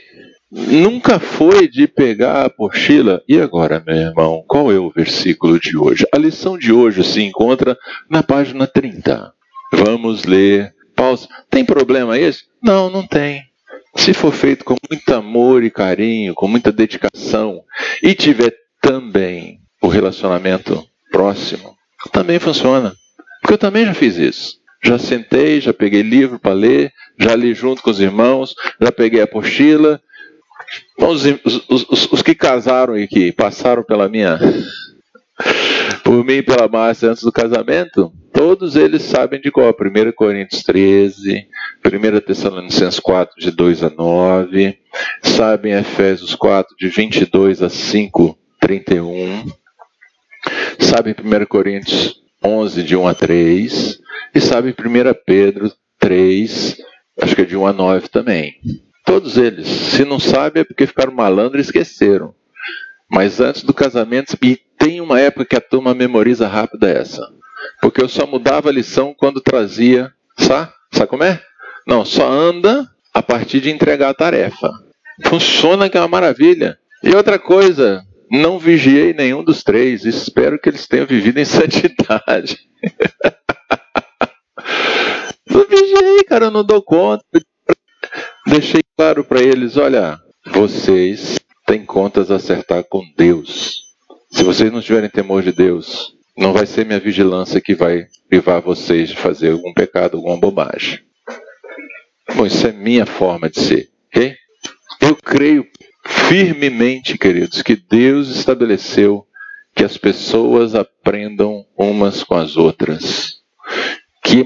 nunca foi de pegar a pochila. E agora, meu irmão, qual é o versículo de hoje? A lição de hoje se encontra na página 30. Vamos ler. Pausa. Tem problema esse? Não, não tem. Se for feito com muito amor e carinho, com muita dedicação, e tiver também o relacionamento próximo, também funciona. Porque eu também já fiz isso. Já sentei, já peguei livro para ler, já li junto com os irmãos, já peguei a apostila. Os que casaram e que passaram pela minha por mim e pela Márcia antes do casamento, todos eles sabem de cor. 1 Coríntios 13, 1 Tessalonicenses 4, de 2 a 9, sabem Efésios 4, de 22 a 5, 31, sabem 1 Coríntios 11, de 1 a 3, e sabem 1 Pedro 3, acho que é de 1 a 9 também. Todos eles, se não sabem é porque ficaram malandros e esqueceram. Mas antes do casamento, e tem uma época que a turma memoriza rápida essa. Porque eu só mudava a lição quando trazia, sabe como é? Não, só anda a partir de entregar a tarefa. Funciona que é uma maravilha. E outra coisa, não vigiei nenhum dos três, espero que eles tenham vivido em santidade. Não vigiei, cara, eu não dou conta. Deixei claro para eles, olha, vocês têm contas a acertar com Deus. Se vocês não tiverem temor de Deus, não vai ser minha vigilância que vai privar vocês de fazer algum pecado, alguma bobagem. Bom, isso é minha forma de ser, ok? Eu creio firmemente, queridos, que Deus estabeleceu que as pessoas aprendam umas com as outras. Que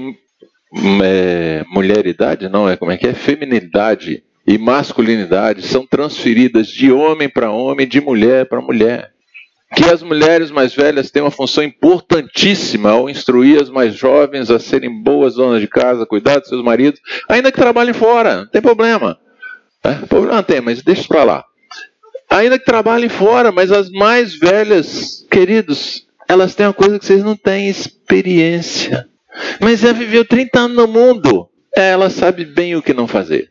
mulheridade, não é? Como é que é? Feminilidade e masculinidade são transferidas de homem para homem, de mulher para mulher. Que as mulheres mais velhas têm uma função importantíssima ao instruir as mais jovens a serem boas donas de casa, cuidar dos seus maridos, ainda que trabalhem fora, não tem problema. Problema não tem, mas deixa para lá. Ainda que trabalhem fora, mas as mais velhas, queridos, elas têm uma coisa que vocês não têm, experiência. Mas ela viveu 30 anos no mundo, ela sabe bem o que não fazer.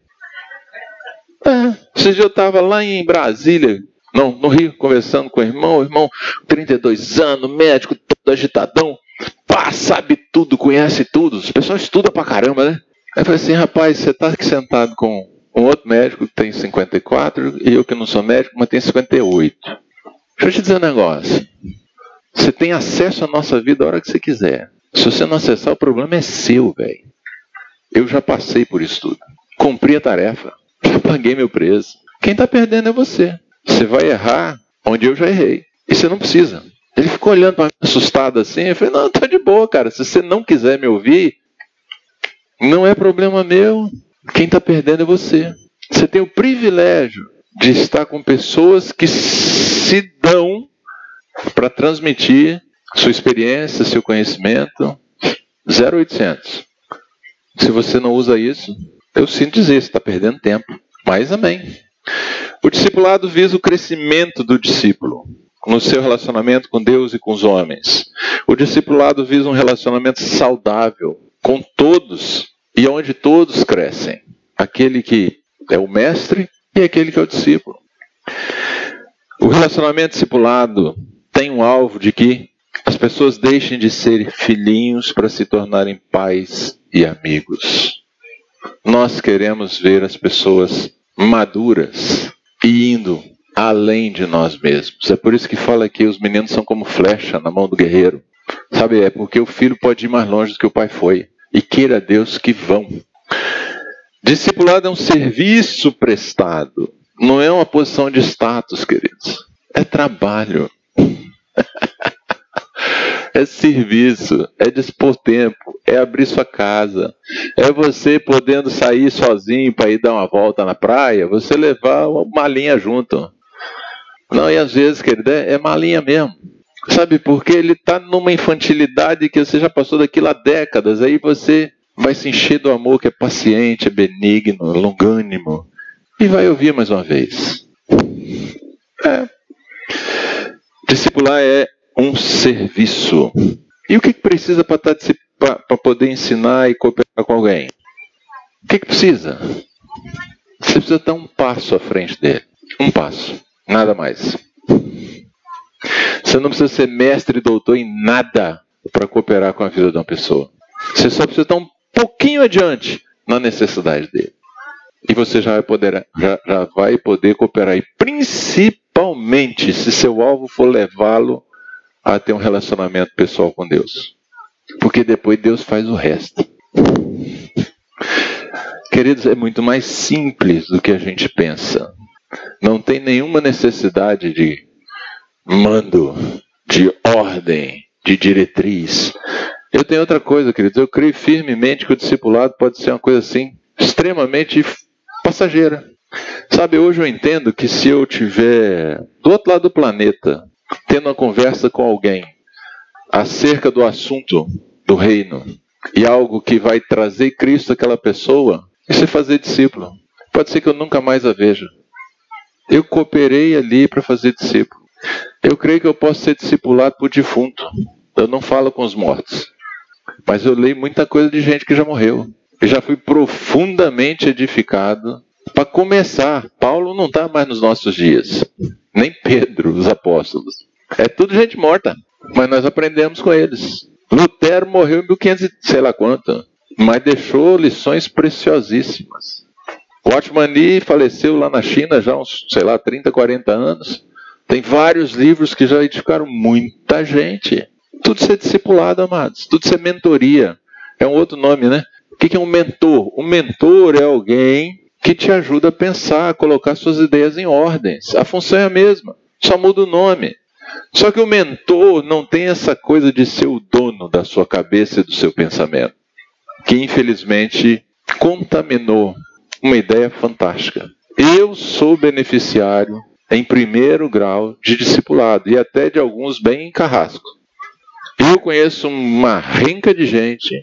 Esse dia eu estava lá em Brasília, no Rio, conversando com o irmão, 32 anos, médico, todo agitadão, sabe tudo, conhece tudo, o pessoal estuda pra caramba, né? Aí eu falei assim, rapaz, você tá aqui sentado com um outro médico que tem 54, e eu que não sou médico, mas tenho 58. Deixa eu te dizer um negócio, você tem acesso à nossa vida a hora que você quiser. Se você não acessar, o problema é seu, velho. Eu já passei por isso tudo, cumpri a tarefa, já paguei meu preço. Quem tá perdendo é você. Você vai errar onde eu já errei. E você não precisa. Ele ficou olhando para mim assustado assim. Eu falei, não, tá de boa, cara. Se você não quiser me ouvir, não é problema meu. Quem tá perdendo é você. Você tem o privilégio de estar com pessoas que se dão para transmitir sua experiência, seu conhecimento. 0800. Se você não usa isso, eu sinto dizer, você está perdendo tempo. Mas amém. O discipulado visa o crescimento do discípulo no seu relacionamento com Deus e com os homens. O discipulado visa um relacionamento saudável com todos e onde todos crescem. Aquele que é o mestre e aquele que é o discípulo. O relacionamento discipulado tem um alvo de que as pessoas deixem de ser filhinhos para se tornarem pais e amigos. Nós queremos ver as pessoas maduras e indo além de nós mesmos. É por isso que fala que os meninos são como flecha na mão do guerreiro. Sabe, é porque o filho pode ir mais longe do que o pai foi. E queira Deus que vão. Discipulado é um serviço prestado. Não é uma posição de status, queridos. É trabalho. É serviço, é dispor tempo, é abrir sua casa, é você podendo sair sozinho para ir dar uma volta na praia, você levar uma malinha junto. Não, e às vezes, querido, é malinha mesmo. Sabe, porque ele está numa infantilidade que você já passou daquilo há décadas, aí você vai se encher do amor que é paciente, é benigno, é longânimo, e vai ouvir mais uma vez. Discipular é um serviço. E o que precisa para poder ensinar e cooperar com alguém? O que precisa? Você precisa dar um passo à frente dele. Um passo. Nada mais. Você não precisa ser mestre e doutor em nada para cooperar com a vida de uma pessoa. Você só precisa estar um pouquinho adiante na necessidade dele. E você já vai poder cooperar. E principalmente se seu alvo for levá-lo a ter um relacionamento pessoal com Deus. Porque depois Deus faz o resto. Queridos, é muito mais simples do que a gente pensa. Não tem nenhuma necessidade de mando, de ordem, de diretriz. Eu tenho outra coisa, queridos. Eu creio firmemente que o discipulado pode ser uma coisa assim, extremamente passageira. Sabe, hoje eu entendo que se eu tiver do outro lado do planeta, tendo uma conversa com alguém acerca do assunto do reino e algo que vai trazer Cristo àquela pessoa, isso é fazer discípulo. Pode ser que eu nunca mais a veja. Eu cooperei ali para fazer discípulo. Eu creio que eu posso ser discipulado por defunto. Eu não falo com os mortos. Mas eu leio muita coisa de gente que já morreu. Eu já fui profundamente edificado. Para começar, Paulo não está mais nos nossos dias. Nem Pedro, os apóstolos. É tudo gente morta. Mas nós aprendemos com eles. Lutero morreu em 1500 e sei lá quanto. Mas deixou lições preciosíssimas. Watchman Nee faleceu lá na China já há uns, sei lá, 30, 40 anos. Tem vários livros que já edificaram muita gente. Tudo ser discipulado, amados. Tudo ser mentoria. É um outro nome, né? O que é um mentor? Um mentor é alguém que te ajuda a pensar, a colocar suas ideias em ordens. A função é a mesma. Só muda o nome. Só que o mentor não tem essa coisa de ser o dono da sua cabeça e do seu pensamento. Que, infelizmente, contaminou uma ideia fantástica. Eu sou beneficiário em primeiro grau de discipulado. E até de alguns bem carrasco. Eu conheço uma renca de gente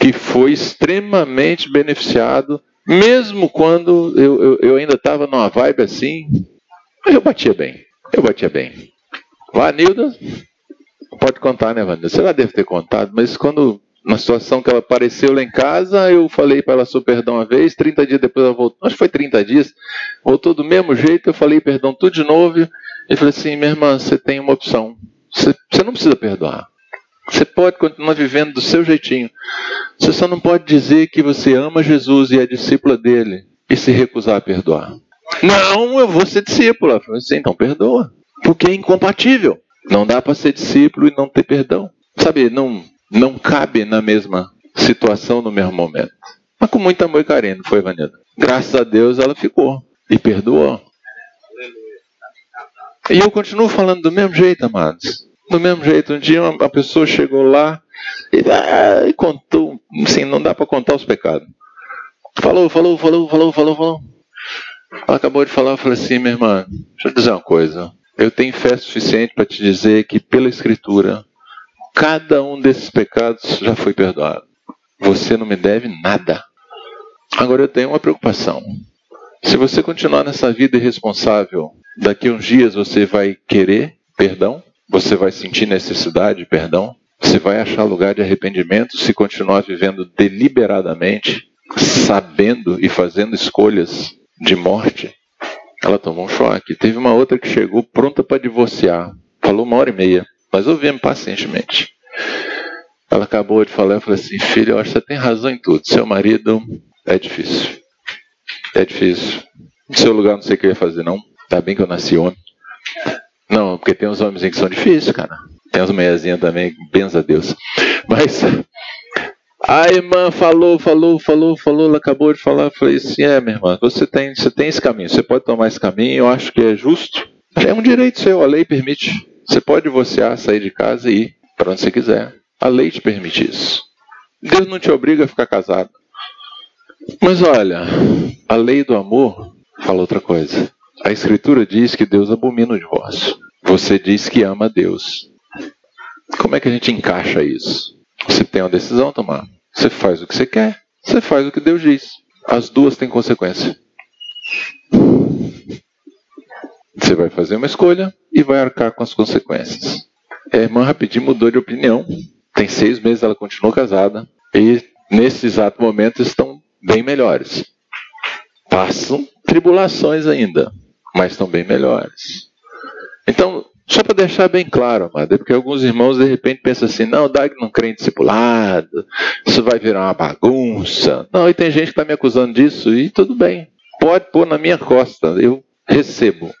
que foi extremamente beneficiado, mesmo quando eu ainda estava numa vibe assim. Mas eu batia bem. Vanilda, pode contar, né, Vanilda? Você já deve ter contado, mas quando, na situação que ela apareceu lá em casa, eu falei para ela sobre perdão uma vez, 30 dias depois ela voltou, acho que foi 30 dias, voltou do mesmo jeito, eu falei perdão tudo de novo, e falei assim, minha irmã, você tem uma opção, você não precisa perdoar. Você pode continuar vivendo do seu jeitinho. Você só não pode dizer que você ama Jesus e é discípula dele e se recusar a perdoar. Não, eu vou ser discípula. Assim, então perdoa. Porque é incompatível. Não dá para ser discípulo e não ter perdão. Sabe, não cabe na mesma situação no mesmo momento. Mas com muito amor e carinho, não foi, Vanilda? Graças a Deus ela ficou e perdoou. E eu continuo falando do mesmo jeito, amados. Do mesmo jeito, um dia uma pessoa chegou lá e contou, assim, não dá para contar os pecados. Falou. Ela acabou de falar, eu falei assim, minha irmã, deixa eu dizer uma coisa. Eu tenho fé suficiente para te dizer que, pela Escritura, cada um desses pecados já foi perdoado. Você não me deve nada. Agora eu tenho uma preocupação. Se você continuar nessa vida irresponsável, daqui a uns dias você vai querer perdão? Você vai sentir necessidade de perdão? Você vai achar lugar de arrependimento se continuar vivendo deliberadamente, sabendo e fazendo escolhas de morte? Ela tomou um choque. Teve uma outra que chegou pronta para divorciar. Falou 1h30. Mas ouvimos pacientemente. Ela acabou de falar, eu falei assim, filha, eu acho que você tem razão em tudo. Seu marido é difícil. No seu lugar não sei o que eu ia fazer, não. Tá bem que eu nasci homem. Não, porque tem uns homens que são difíceis, cara. Tem uns meiazinhas também, benza a Deus. Mas a irmã falou, ela acabou de falar. Eu falei assim, minha irmã, você tem esse caminho, você pode tomar esse caminho, eu acho que é justo. É um direito seu, a lei permite. Você pode divorciar, sair de casa e ir para onde você quiser. A lei te permite isso. Deus não te obriga a ficar casado. Mas olha, a lei do amor fala outra coisa. A Escritura diz que Deus abomina o divórcio. Você diz que ama a Deus. Como é que a gente encaixa isso? Você tem uma decisão a tomar. Você faz o que você quer, você faz o que Deus diz. As duas têm consequência. Você vai fazer uma escolha e vai arcar com as consequências. A irmã rapidinho mudou de opinião. Tem 6 meses, ela continuou casada. E nesse exato momento estão bem melhores. Passam tribulações ainda. Mas estão bem melhores. Então, só para deixar bem claro, amado, é porque alguns irmãos de repente pensam assim, não, o Dag não crê em discipulado, isso vai virar uma bagunça. Não, e tem gente que está me acusando disso, e tudo bem. Pode pôr na minha costa, eu recebo.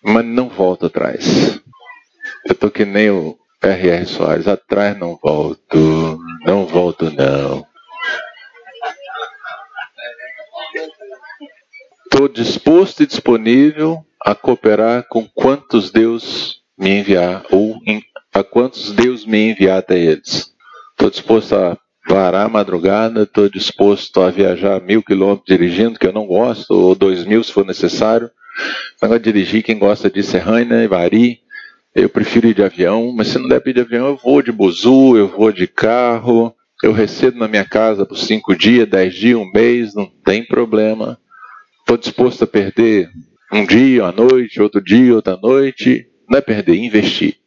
Mas não volto atrás. Eu estou que nem o R.R. Soares, atrás não volto não. Estou disposto e disponível a cooperar com quantos Deus me enviar, ou a quantos Deus me enviar até eles. Estou disposto a varar a madrugada, estou disposto a viajar 1000 quilômetros dirigindo, que eu não gosto, ou 2000 se for necessário. O negócio de dirigir, quem gosta disso é Rainer e Mari. Eu prefiro ir de avião, mas se não der para ir de avião, eu vou de buzu, eu vou de carro, eu recebo na minha casa por 5 dias, 10 dias, um mês, não tem problema. Estou disposto a perder um dia, uma noite, outro dia, outra noite. Não é perder, investir.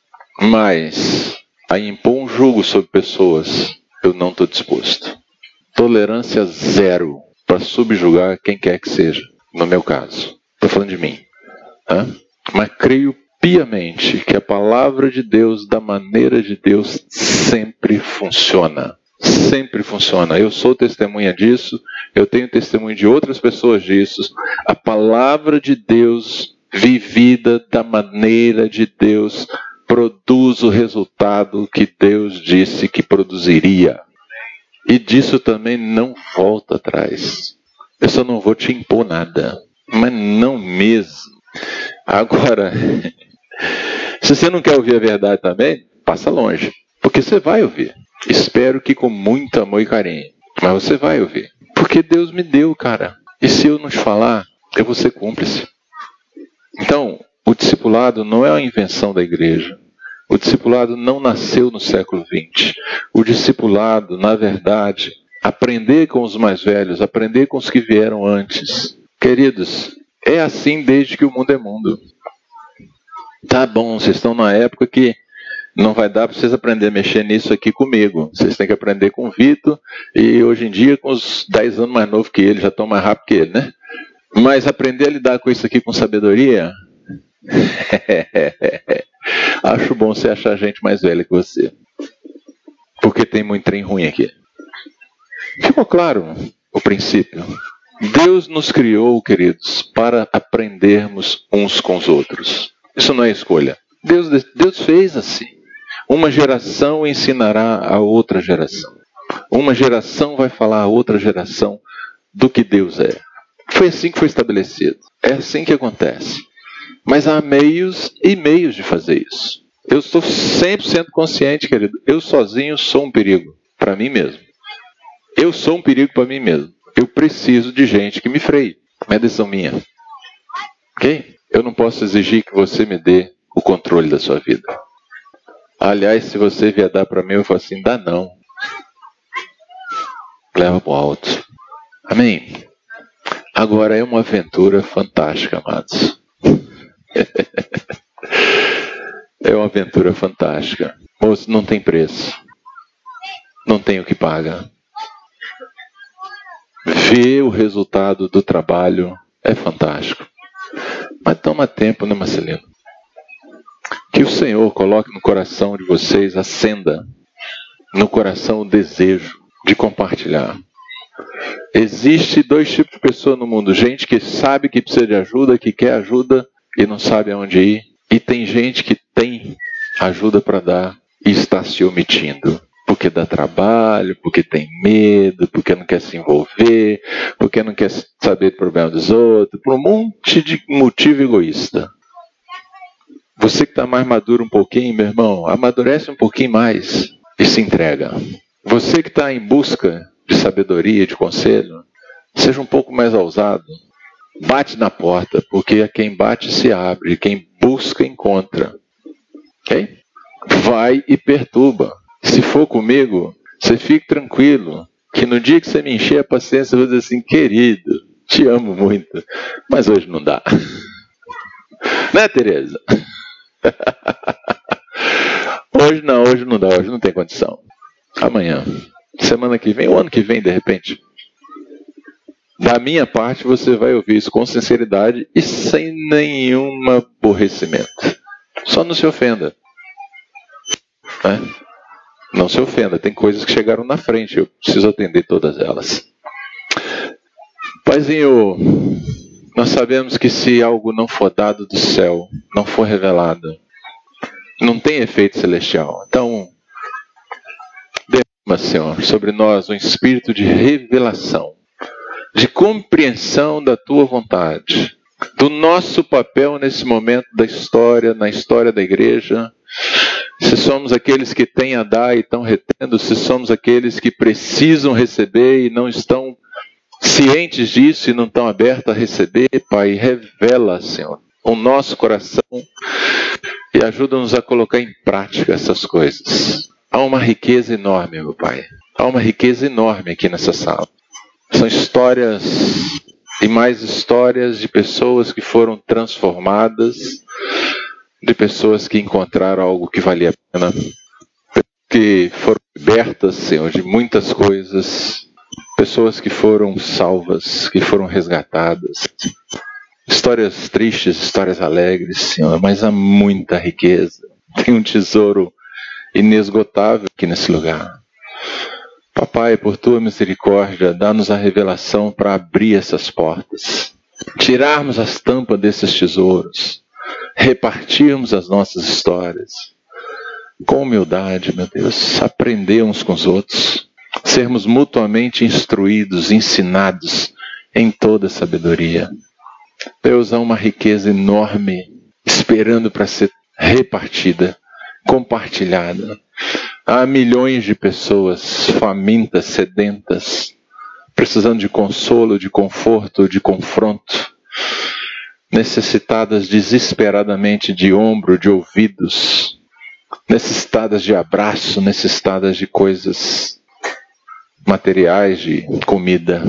Mas a impor um jugo sobre pessoas, eu não estou disposto. Tolerância zero para subjugar quem quer que seja, no meu caso. Estou falando de mim. Né? Mas creio piamente que a palavra de Deus, da maneira de Deus, sempre funciona. Sempre funciona. Eu sou testemunha disso, eu tenho testemunho de outras pessoas disso. A palavra de Deus, vivida da maneira de Deus, produz o resultado que Deus disse que produziria. E disso também não volta atrás. Eu só não vou te impor nada. Mas não mesmo. Agora, se você não quer ouvir a verdade também, passa longe. Porque você vai ouvir. Espero que com muito amor e carinho. Mas você vai ouvir. Porque Deus me deu, cara. E se eu não te falar, eu vou ser cúmplice. Então, o discipulado não é uma invenção da igreja. O discipulado não nasceu no século XX. O discipulado, na verdade, aprender com os mais velhos, aprender com os que vieram antes. Queridos, é assim desde que o mundo é mundo. Tá bom, vocês estão na época que não vai dar para vocês aprender a mexer nisso aqui comigo. Vocês têm que aprender com o Vitor, e hoje em dia, com os 10 anos mais novo que ele, já estão mais rápido que ele, né? Mas aprender a lidar com isso aqui com sabedoria, acho bom você achar gente mais velha que você. Porque tem muito trem ruim aqui. Ficou claro o princípio? Deus nos criou, queridos, para aprendermos uns com os outros. Isso não é escolha. Deus fez assim. Uma geração ensinará a outra geração. Uma geração vai falar a outra geração do que Deus é. Foi assim que foi estabelecido. É assim que acontece. Mas há meios e meios de fazer isso. Eu estou 100% consciente, querido. Eu sozinho sou um perigo para mim mesmo. Eu sou um perigo para mim mesmo. Eu preciso de gente que me freie. É decisão minha. Ok? Eu não posso exigir que você me dê o controle da sua vida. Aliás, se você vier dar para mim, eu falo assim, dá não. Leva pro alto. Amém? Agora é uma aventura fantástica, amados. É uma aventura fantástica. Moço, não tem preço. Não tem o que pagar. Ver o resultado do trabalho é fantástico. Mas toma tempo, né, Marcelino? Que o Senhor coloque no coração de vocês, acenda no coração o desejo de compartilhar. Existem 2 tipos de pessoas no mundo. Gente que sabe que precisa de ajuda, que quer ajuda e não sabe aonde ir. E tem gente que tem ajuda para dar e está se omitindo. Porque dá trabalho, porque tem medo, porque não quer se envolver, porque não quer saber do problema dos outros, por um monte de motivo egoísta. Você que está mais maduro um pouquinho, meu irmão, amadurece um pouquinho mais e se entrega. Você que está em busca de sabedoria, de conselho, seja um pouco mais ousado. Bate na porta, porque a quem bate se abre, quem busca encontra. Ok? Vai e perturba. Se for comigo, você fique tranquilo, que no dia que você me encher a paciência, eu vou dizer assim, querido, te amo muito, mas hoje não dá. Né, Tereza? Hoje não dá, hoje não tem condição. Amanhã, semana que vem, o ano que vem, de repente. Da minha parte, você vai ouvir isso com sinceridade e sem nenhum aborrecimento. Só não se ofenda. Né? Não se ofenda, tem coisas que chegaram na frente, eu preciso atender todas elas. Paizinho, nós sabemos que se algo não for dado do céu, não for revelado, não tem efeito celestial. Então, derrama, Senhor, sobre nós um espírito de revelação, de compreensão da Tua vontade, do nosso papel nesse momento da história, na história da igreja. Se somos aqueles que têm a dar e estão retendo, se somos aqueles que precisam receber e não estão cientes disso e não estão abertos a receber, Pai, revela, Senhor, o nosso coração e ajuda-nos a colocar em prática essas coisas. Há uma riqueza enorme, meu Pai. Há uma riqueza enorme aqui nessa sala. São histórias e mais histórias de pessoas que foram transformadas, de pessoas que encontraram algo que valia a pena, que foram libertas, Senhor, de muitas coisas, pessoas que foram salvas, que foram resgatadas. Histórias tristes, histórias alegres, Senhor, mas há muita riqueza. Tem um tesouro inesgotável aqui nesse lugar. Papai, por Tua misericórdia, dá-nos a revelação para abrir essas portas, tirarmos as tampas desses tesouros, repartirmos as nossas histórias, com humildade, meu Deus, aprender uns com os outros, sermos mutuamente instruídos, ensinados em toda a sabedoria. Deus, há uma riqueza enorme esperando para ser repartida, compartilhada. Há milhões de pessoas famintas, sedentas, precisando de consolo, de conforto, de confronto, necessitadas desesperadamente de ombro, de ouvidos, necessitadas de abraço, necessitadas de coisas materiais, de comida.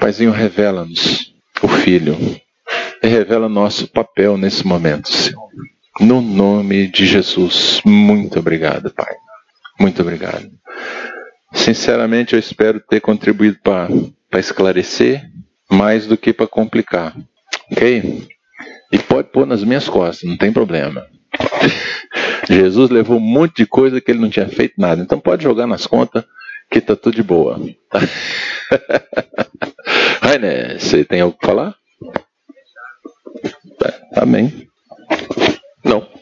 Paizinho, revela-nos o Filho e revela nosso papel nesse momento, Senhor. No nome de Jesus, muito obrigado, Pai. Muito obrigado. Sinceramente, eu espero ter contribuído para esclarecer mais do que para complicar. Ok? E pode pôr nas minhas costas, não tem problema. Jesus levou um monte de coisa que ele não tinha feito nada. Então pode jogar nas contas que tá tudo de boa. Rainer, você tem algo para falar? Tá, amém. Não.